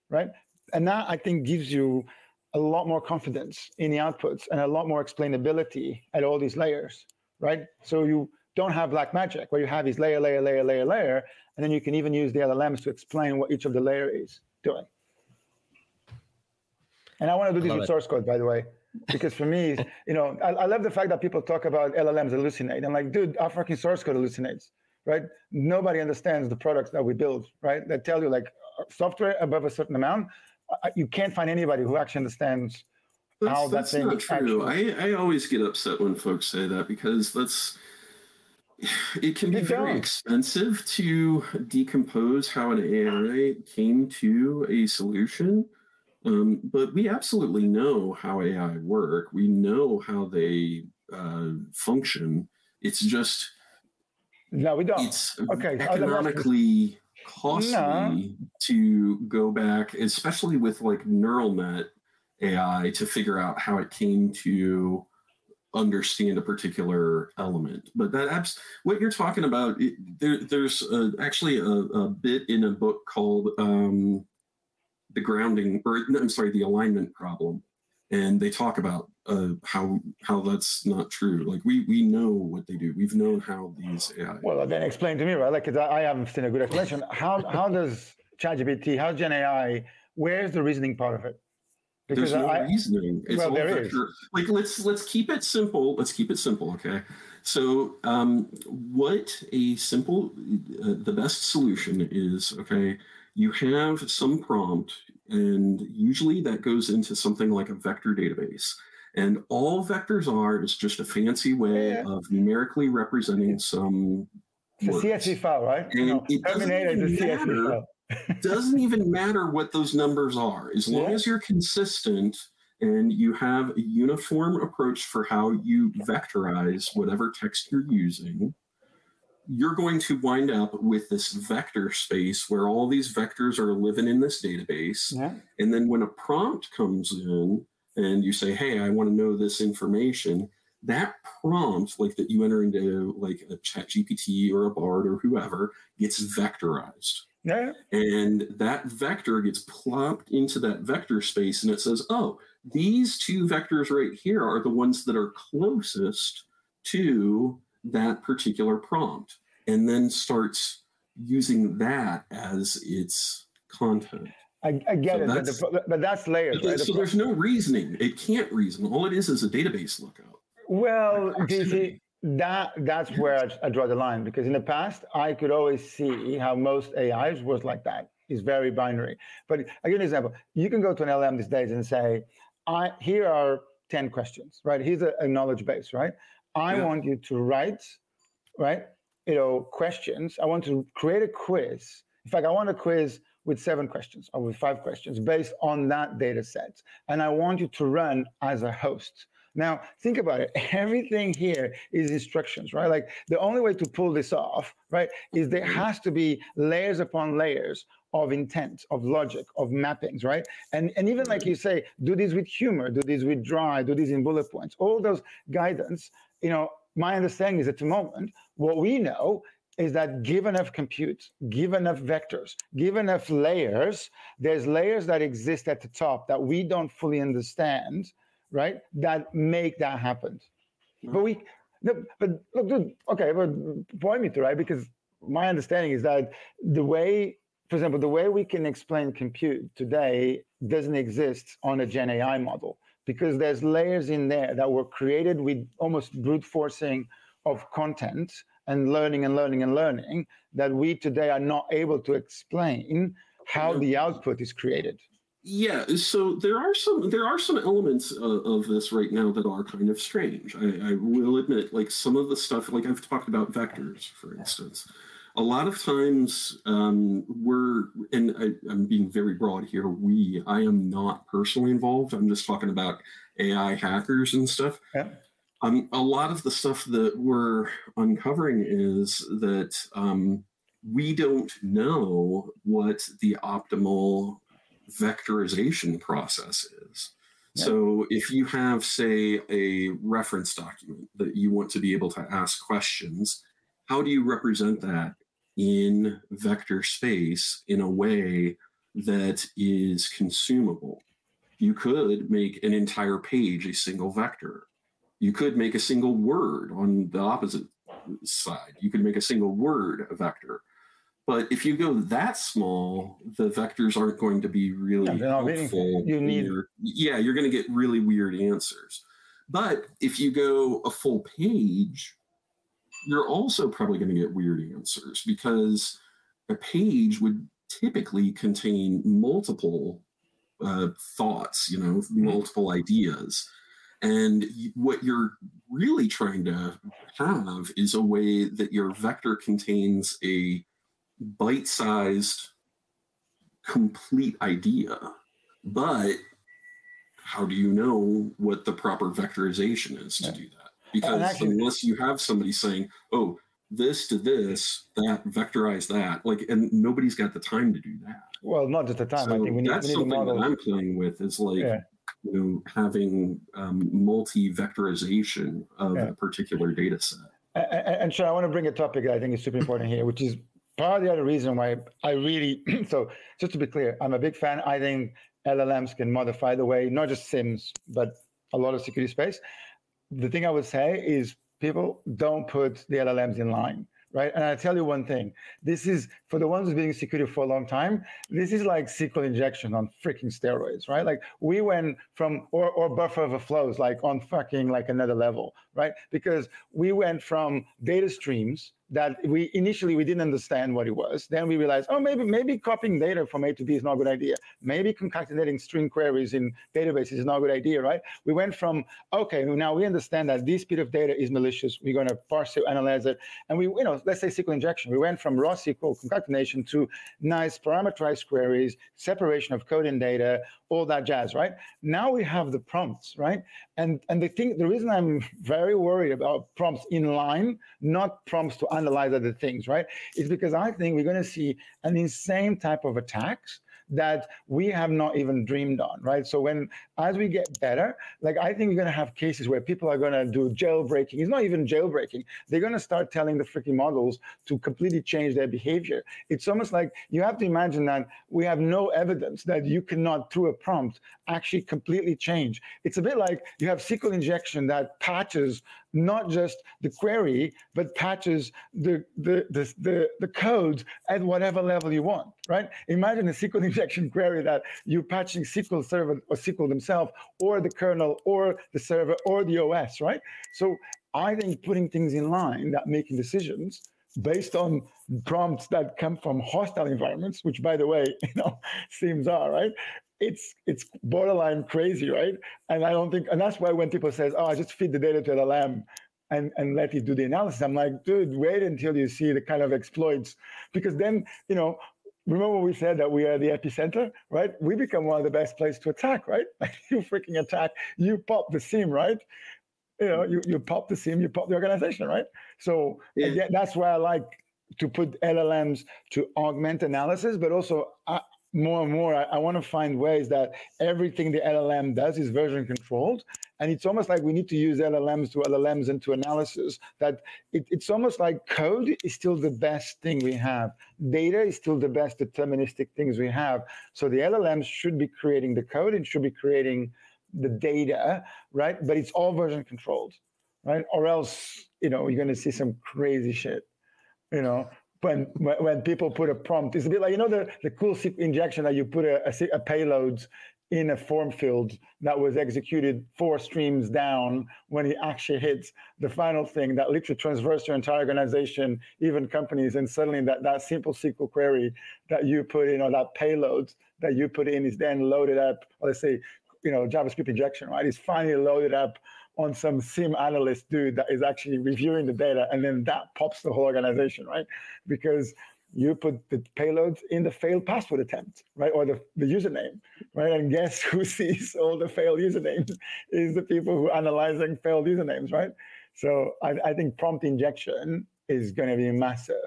right? And that, I think, gives you a lot more confidence in the outputs and a lot more explainability at all these layers, right? So you don't have black magic where you have these layer, layer, layer, layer, layer, and then you can even use the L L Ms to explain what each of the layer is doing. And I want to do this with it. Source code, by the way, because for me, you know, I, I love the fact that people talk about L L Ms hallucinate. I'm like, dude, our fucking source code hallucinates, right? Nobody understands the products that we build, right? They tell you, like, software above a certain amount, you can't find anybody who actually understands that's, how that thing works. That's not true. I, I always get upset when folks say that because that's it can be very expensive to decompose how an A I came to a solution. Um, but we absolutely know how A I work. We know how they uh, function. It's just no, we don't. It's okay, economically costly no. to go back, especially with like neural net A I, to figure out how it came to understand a particular element. But that abs- what you're talking about, it, there, there's a, actually a, a bit in a book called um, the grounding, or no, I'm sorry, the alignment problem, and they talk about uh, how how that's not true. Like we we know what they do. We've known how these A I. Well, then explain to me, right? Like I haven't seen a good explanation. How how does ChatGPT, how Gen A I, where's the reasoning part of it? Because there's no I, reasoning. It's well, all there is. Like let's let's keep it simple. Let's keep it simple, okay? So um, what a simple, uh, the best solution is, okay, you have some prompt, and usually that goes into something like a vector database. And all vectors are is just a fancy way yeah. of numerically representing some It's words. A C S V file, right? And no, it doesn't even, matter, doesn't even matter what those numbers are. As long yeah. as you're consistent and you have a uniform approach for how you vectorize whatever text you're using, you're going to wind up with this vector space where all these vectors are living in this database. Yeah. And then when a prompt comes in and you say, hey, I want to know this information, that prompt, like that you enter into like a ChatGPT or a Bard or whoever, gets vectorized. Yeah. And that vector gets plopped into that vector space and it says, oh, these two vectors right here are the ones that are closest to that particular prompt, and then starts using that as its content. I, I get so it, that's, but, the, but that's layered. Right? So the there's pro- no reasoning. It can't reason. All it is is a database lookup. Well, D C, that that's where I, I draw the line, because in the past, I could always see how most A Is was like that. It's very binary. But I'll give you an example. You can go to an L L M these days and say, "I here are ten questions, right? Here's a, a knowledge base, right? I yeah. want you to write, right, you know, questions. I want to create a quiz. In fact, I want a quiz with seven questions or with five questions based on that data set. And I want you to run as a host." Now, think about it. Everything here is instructions, right? Like the only way to pull this off, right, is there has to be layers upon layers of intent, of logic, of mappings, right? And and even like you say, do this with humor, do this with dry, do this in bullet points, all those guidance, you know, my understanding is at the moment, what we know is that give enough compute, give enough vectors, give enough layers, there's layers that exist at the top that we don't fully understand, right, that make that happen. But we, no, but look, dude, okay, but point me to, right? Because my understanding is that the way, for example, the way we can explain compute today doesn't exist on a Gen A I model, because there's layers in there that were created with almost brute forcing of content and learning and learning and learning that we today are not able to explain how the output is created. Yeah, so there are some there are some elements uh, of this right now that are kind of strange. I, I will admit, like some of the stuff, like I've talked about vectors, for instance. A lot of times um, we're, and I, I'm being very broad here, we, I am not personally involved. I'm just talking about A I hackers and stuff. Yeah. Um, a lot of the stuff that we're uncovering is that um, we don't know what the optimal vectorization process is. Yeah. So if you have, say, a reference document that you want to be able to ask questions, how do you represent that in vector space in a way that is consumable? You could make an entire page a single vector. You could make a single word on the opposite side. You could make a single word a vector. But if you go that small, the vectors aren't going to be really yeah, helpful. You need... you're, yeah, you're going to get really weird answers. But if you go a full page, you're also probably going to get weird answers, because a page would typically contain multiple uh, thoughts, you know, multiple ideas. And what you're really trying to have is a way that your vector contains a bite-sized, complete idea. But how do you know what the proper vectorization is to do that? Because actually, unless you have somebody saying, oh, this to this, that, vectorize that, like, and nobody's got the time to do that. Well, not just the time. So I think we need, that's we need something a model. That I'm playing with is like, yeah. you know, having um, multi-vectorization of yeah. a particular data set. And, and Sean, I want to bring a topic that I think is super important here, which is part of the other reason why I really, so just to be clear, I'm a big fan. I think L L Ms can modify the way, not just SIMs, but a lot of security space. The thing I would say is people don't put the L L Ms in line, right? And I tell you one thing, this is, for the ones who've been in security for a long time, this is like S Q L injection on freaking steroids, right? Like we went from, or, or buffer overflows, like on fucking like another level, right? Because we went from data streams that we initially, we didn't understand what it was. Then we realized, oh, maybe maybe copying data from A to B is not a good idea. Maybe concatenating string queries in databases is not a good idea, right? We went from, okay, now we understand that this bit of data is malicious. We're going to parse it, analyze it. And we, you know, let's say S Q L injection. We went from raw S Q L concatenation to nice parameterized queries, separation of code and data, all that jazz, right? Now we have the prompts, right? And and the thing, the reason I'm very worried about prompts in line, not prompts to analyze other things, right, is because I think we're going to see an insane type of attacks that we have not even dreamed on, right? So when, as we get better, like I think we're going to have cases where people are going to do jailbreaking. It's not even jailbreaking. They're going to start telling the freaking models to completely change their behavior. It's almost like you have to imagine that we have no evidence that you cannot, through a prompt, actually completely change. It's a bit like you have S Q L injection that patches not just the query, but patches the the the the, the codes at whatever level you want, right? Imagine a S Q L injection query that you're patching S Q L Server or S Q L themselves, or the kernel, or the server, or the O S, right? So I think putting things in line, that making decisions based on prompts that come from hostile environments, which, by the way, you know, S I Ms are, right? It's it's borderline crazy, right? And I don't think, and that's why when people says, "Oh, I just feed the data to L L M and and let it do the analysis," I'm like, dude, wait until you see the kind of exploits, because then, you know, remember we said that we are the epicenter, right? We become one of the best places to attack, right? You freaking attack, you pop the S I M, right? You know, you, you pop the S I M, you pop the organization, right? So yeah. Again, that's why I like to put L L Ms to augment analysis, but also I, more and more, I, I want to find ways that everything the L L M does is version controlled. And it's almost like we need to use L L Ms to L L Ms and to analysis, that it, it's almost like code is still the best thing we have. Data is still the best deterministic things we have. So the L L Ms should be creating the code and should be creating the data, right? But it's all version controlled, right? Or else, you know, you're going to see some crazy shit, you know, when when people put a prompt. It's a bit like, you know, the, the cool injection that you put a, a, a payload in a form field that was executed four streams down when it actually hits the final thing that literally transversed your entire organization, even companies, and suddenly that, that simple S Q L query that you put in, or that payload that you put in, is then loaded up, let's say, you know, JavaScript injection, right? It's finally loaded up on some S I M analyst dude that is actually reviewing the data, and then that pops the whole organization, right? Because you put the payload in the failed password attempt, right? Or the, the username, right? And guess who sees all the failed usernames is the people who are analyzing failed usernames, right? So I, I think prompt injection is going to be massive,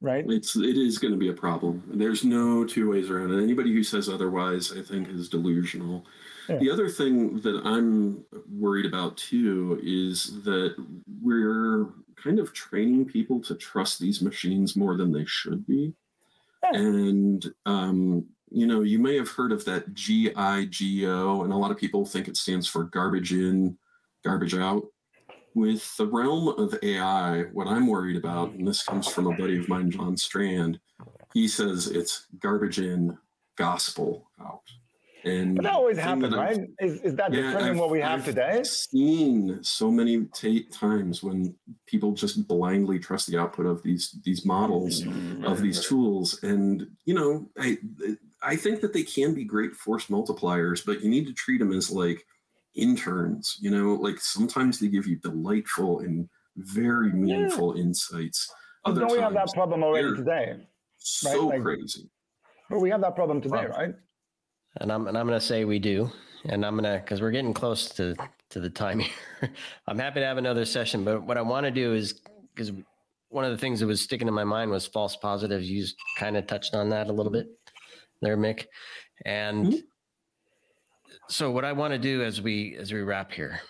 right? It's, it is going to be a problem. There's no two ways around it. Anybody who says otherwise, I think, is delusional. Yeah. The other thing that I'm worried about, too, is that we're kind of training people to trust these machines more than they should be. Yeah. And, um, you know, you may have heard of that G I G O, and a lot of people think it stands for garbage in, garbage out. With the realm of A I, what I'm worried about, and this comes from a buddy of mine, John Strand, he says it's garbage in, gospel out. And but that always happens, right? Is, is that yeah, determining what we have I've today? I've seen so many t- times when people just blindly trust the output of these these models, of these tools. And, you know, I I think that they can be great force multipliers, but you need to treat them as like interns, you know, like sometimes they give you delightful and very meaningful yeah. insights. Other don't times, we have that problem already today? Right? So like, crazy. But we have that problem today, right? right? And I'm and I'm gonna say we do, and I'm gonna because we're getting close to to the time here. I'm happy to have another session, but what I want to do is because one of the things that was sticking in my mind was false positives. You kind of touched on that a little bit there, Mick, and. Mm-hmm. So what I want to do as we as we wrap here,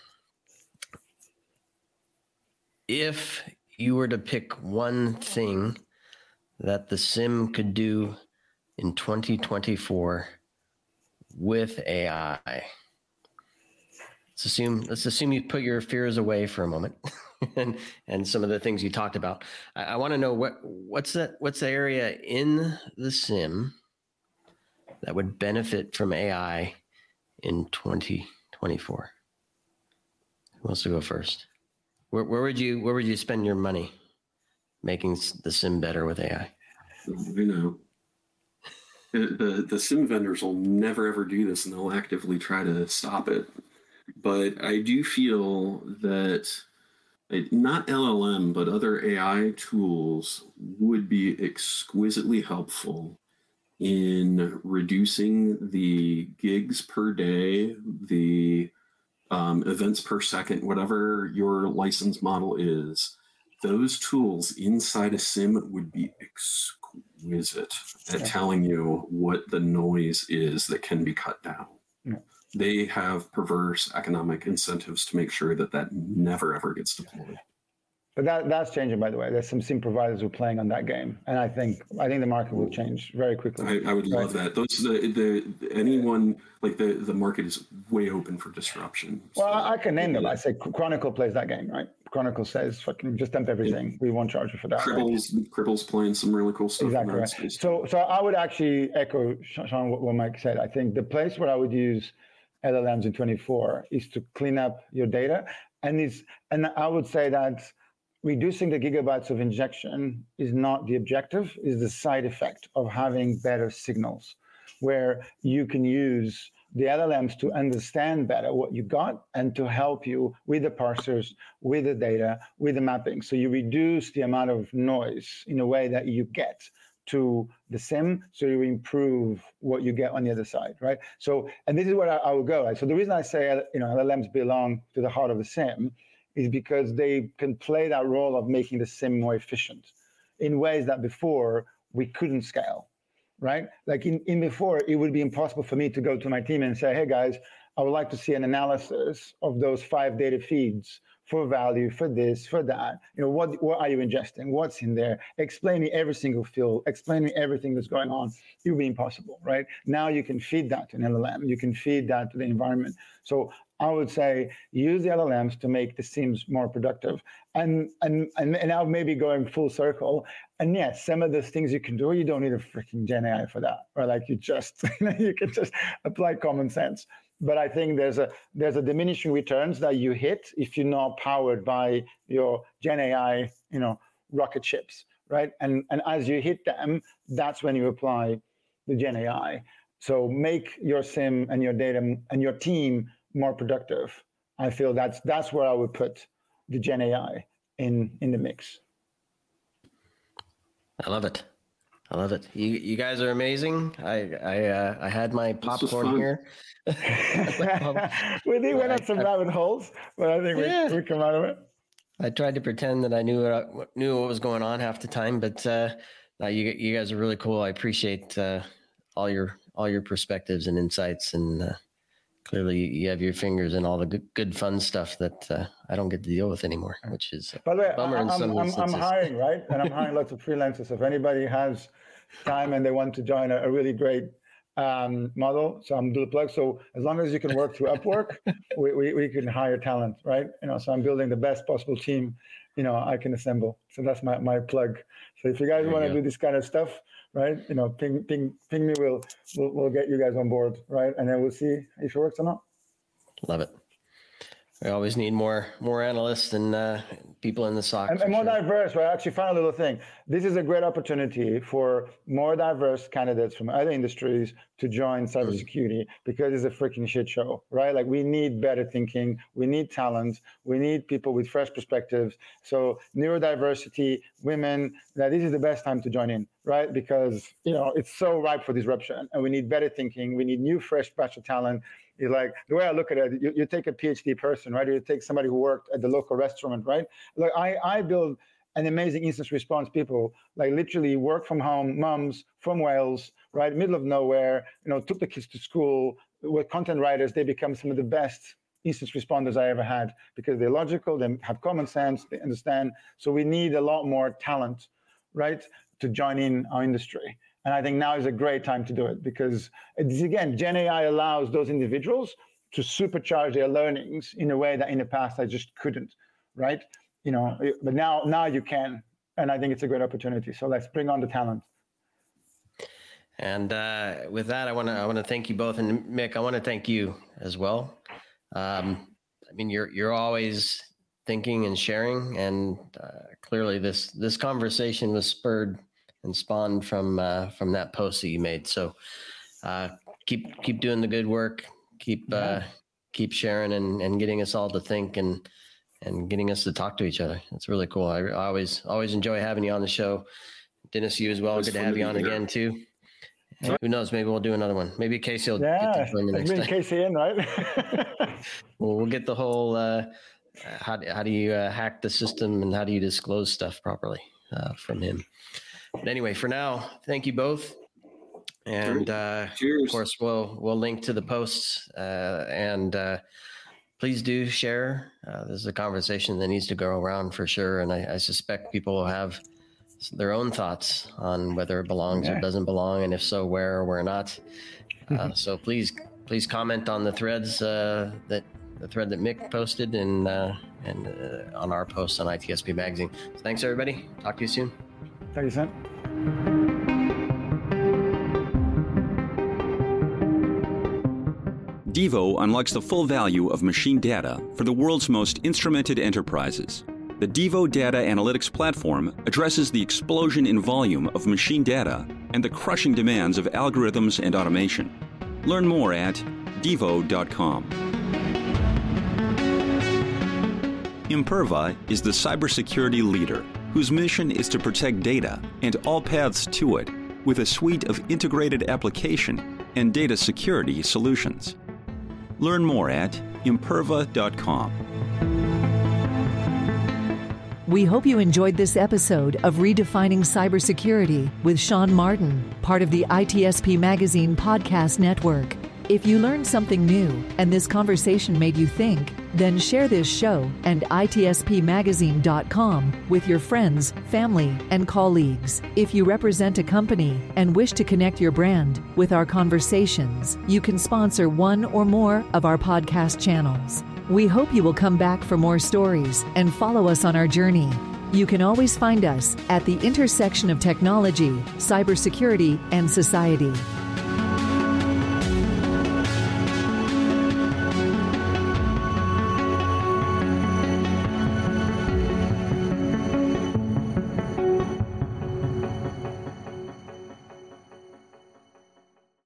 if you were to pick one thing that the S I M could do in twenty twenty-four with A I, let's assume let's assume you put your fears away for a moment and, and some of the things you talked about. I, I want to know what what's that what's the area in the S I M that would benefit from A I in twenty twenty-four. Who wants to go first? Where, where would you where would you spend your money making the S I M better with A I? You know, the the S I M vendors will never ever do this, and they'll actively try to stop it. But I do feel that not L L M, but other A I tools would be exquisitely helpful in reducing the gigs per day, the um, events per second, whatever your license model is. Those tools inside a S I M would be exquisite at telling you what the noise is that can be cut down. Yeah. They have perverse economic incentives to make sure that that never, ever gets deployed. But that that's changing, by the way. There's some SIM providers who are playing on that game, and I think I think the market will change very quickly. I, I would love right? that. Those the the anyone like the, the market is way open for disruption. So. Well, I can name them. I say Chronicle plays that game, right? Chronicle says, "Fucking just dump everything. Yeah. We won't charge you for that." Cribble's right? Cribble's playing some really cool stuff. Exactly. Right. Space. So so I would actually echo Sean what Mike said. I think the place where I would use L L Ms in twenty-four is to clean up your data, and is and I would say that. Reducing the gigabytes of injection is not the objective, is the side effect of having better signals where you can use the L L Ms to understand better what you got and to help you with the parsers, with the data, with the mapping. So you reduce the amount of noise in a way that you get to the SIM, so you improve what you get on the other side, right? So, and this is where I, I would go. Right? So the reason I say, you know, L L Ms belong to the heart of the SIM is because they can play that role of making the SIM more efficient in ways that before we couldn't scale, right? Like in, in before, it would be impossible for me to go to my team and say, hey guys, I would like to see an analysis of those five data feeds for value, for this, for that. You know, what, what are you ingesting? What's in there? Explaining every single field, explaining everything that's going on. It would be impossible, right? Now you can feed that to an L L M. You can feed that to the environment. So I would say use the L L Ms to make the SIMs more productive. And and and now maybe going full circle. And yes, some of those things you can do, you don't need a freaking Gen A I for that. Or like you just, you can just apply common sense. But I think there's a there's a diminishing returns that you hit if you're not powered by your Gen A I, you know, rocket ships, right? And and as you hit them, that's when you apply the Gen A I. So make your SIM and your data and your team more productive. I feel that's that's where I would put the Gen A I in in the mix. I love it. I love it. You you guys are amazing. I I uh, I had my popcorn here. We did went on some I, rabbit holes, but I think yeah. we we come out of it. I tried to pretend that I knew what knew what was going on half the time, but uh, no, you you guys are really cool. I appreciate uh, all your all your perspectives and insights and. Uh, Clearly, you have your fingers in all the good, good fun stuff that uh, I don't get to deal with anymore, which is a By the way, bummer I'm, in some I'm, instances. I'm hiring, right? And I'm hiring lots of freelancers. If anybody has time and they want to join a, a really great um, model, so I'm doing the plug. So as long as you can work through Upwork, we, we we can hire talent, right? You know, so I'm building the best possible team, you know, I can assemble. So that's my, my plug. So if you guys want to do this kind of stuff, right? You know, ping, ping, ping me. We'll, we'll, we'll get you guys on board, right? And then we'll see if it works or not. Love it. We always need more, more analysts and uh, people in the S O C. And, and more sure. diverse. Well, I actually found a little thing. This is a great opportunity for more diverse candidates from other industries to join cybersecurity mm-hmm. because it's a freaking shit show, right? Like we need better thinking. We need talent. We need people with fresh perspectives. So neurodiversity, women, now this is the best time to join in, right? Because, you know, it's so ripe for disruption and we need better thinking. We need new, fresh batch of talent. It's like the way I look at it, you, you take a PhD person, right? You take somebody who worked at the local restaurant, right? Like I, I build an amazing instance response people, like literally work from home, moms from Wales, right? Middle of nowhere, you know, took the kids to school, were content writers. They become some of the best instance responders I ever had because they're logical, they have common sense, they understand. So we need a lot more talent, right? To join in our industry. And I think now is a great time to do it because, again, Gen A I allows those individuals to supercharge their learnings in a way that in the past I just couldn't, right? You know, but now, now you can, and I think it's a great opportunity. So let's bring on the talent. And uh, with that, I want to I want to thank you both, and Mick, I want to thank you as well. Um, I mean, you're you're always thinking and sharing, and uh, clearly this this conversation was spurred. And spawned from uh, from that post that you made. So uh, keep keep doing the good work. Keep yeah. uh, keep sharing and, and getting us all to think and and getting us to talk to each other. It's really cool. I, I always always enjoy having you on the show, Dinis. You as well. Good to have you on again up. too. And who knows? Maybe we'll do another one. Maybe Casey will yeah, get the next time. Casey in, right? Well, we'll get the whole uh, how how do you uh, hack the system and how do you disclose stuff properly uh, from him. But anyway, for now, thank you both. And, uh, Cheers. Of course, we'll, we'll link to the posts uh, and uh, please do share. Uh, this is a conversation that needs to go around for sure. And I, I suspect people will have their own thoughts on whether it belongs yeah. or doesn't belong. And if so, where or where not. Uh, so please, please comment on the threads uh, that the thread that Mick posted and, uh, and uh, on our posts on I T S P Magazine. So thanks, everybody. Talk to you soon. Thank you, Sam. Devo unlocks the full value of machine data for the world's most instrumented enterprises. The Devo Data Analytics Platform addresses the explosion in volume of machine data and the crushing demands of algorithms and automation. Learn more at devo dot com. Imperva is the cybersecurity leader whose mission is to protect data and all paths to it with a suite of integrated application and data security solutions. Learn more at imperva dot com. We hope you enjoyed this episode of Redefining Cybersecurity with Sean Martin, part of the I T S P Magazine Podcast Network. If you learned something new and this conversation made you think, then share this show and I T S P magazine dot com with your friends, family, and colleagues. If you represent a company and wish to connect your brand with our conversations, you can sponsor one or more of our podcast channels. We hope you will come back for more stories and follow us on our journey. You can always find us at the intersection of technology, cybersecurity, and society.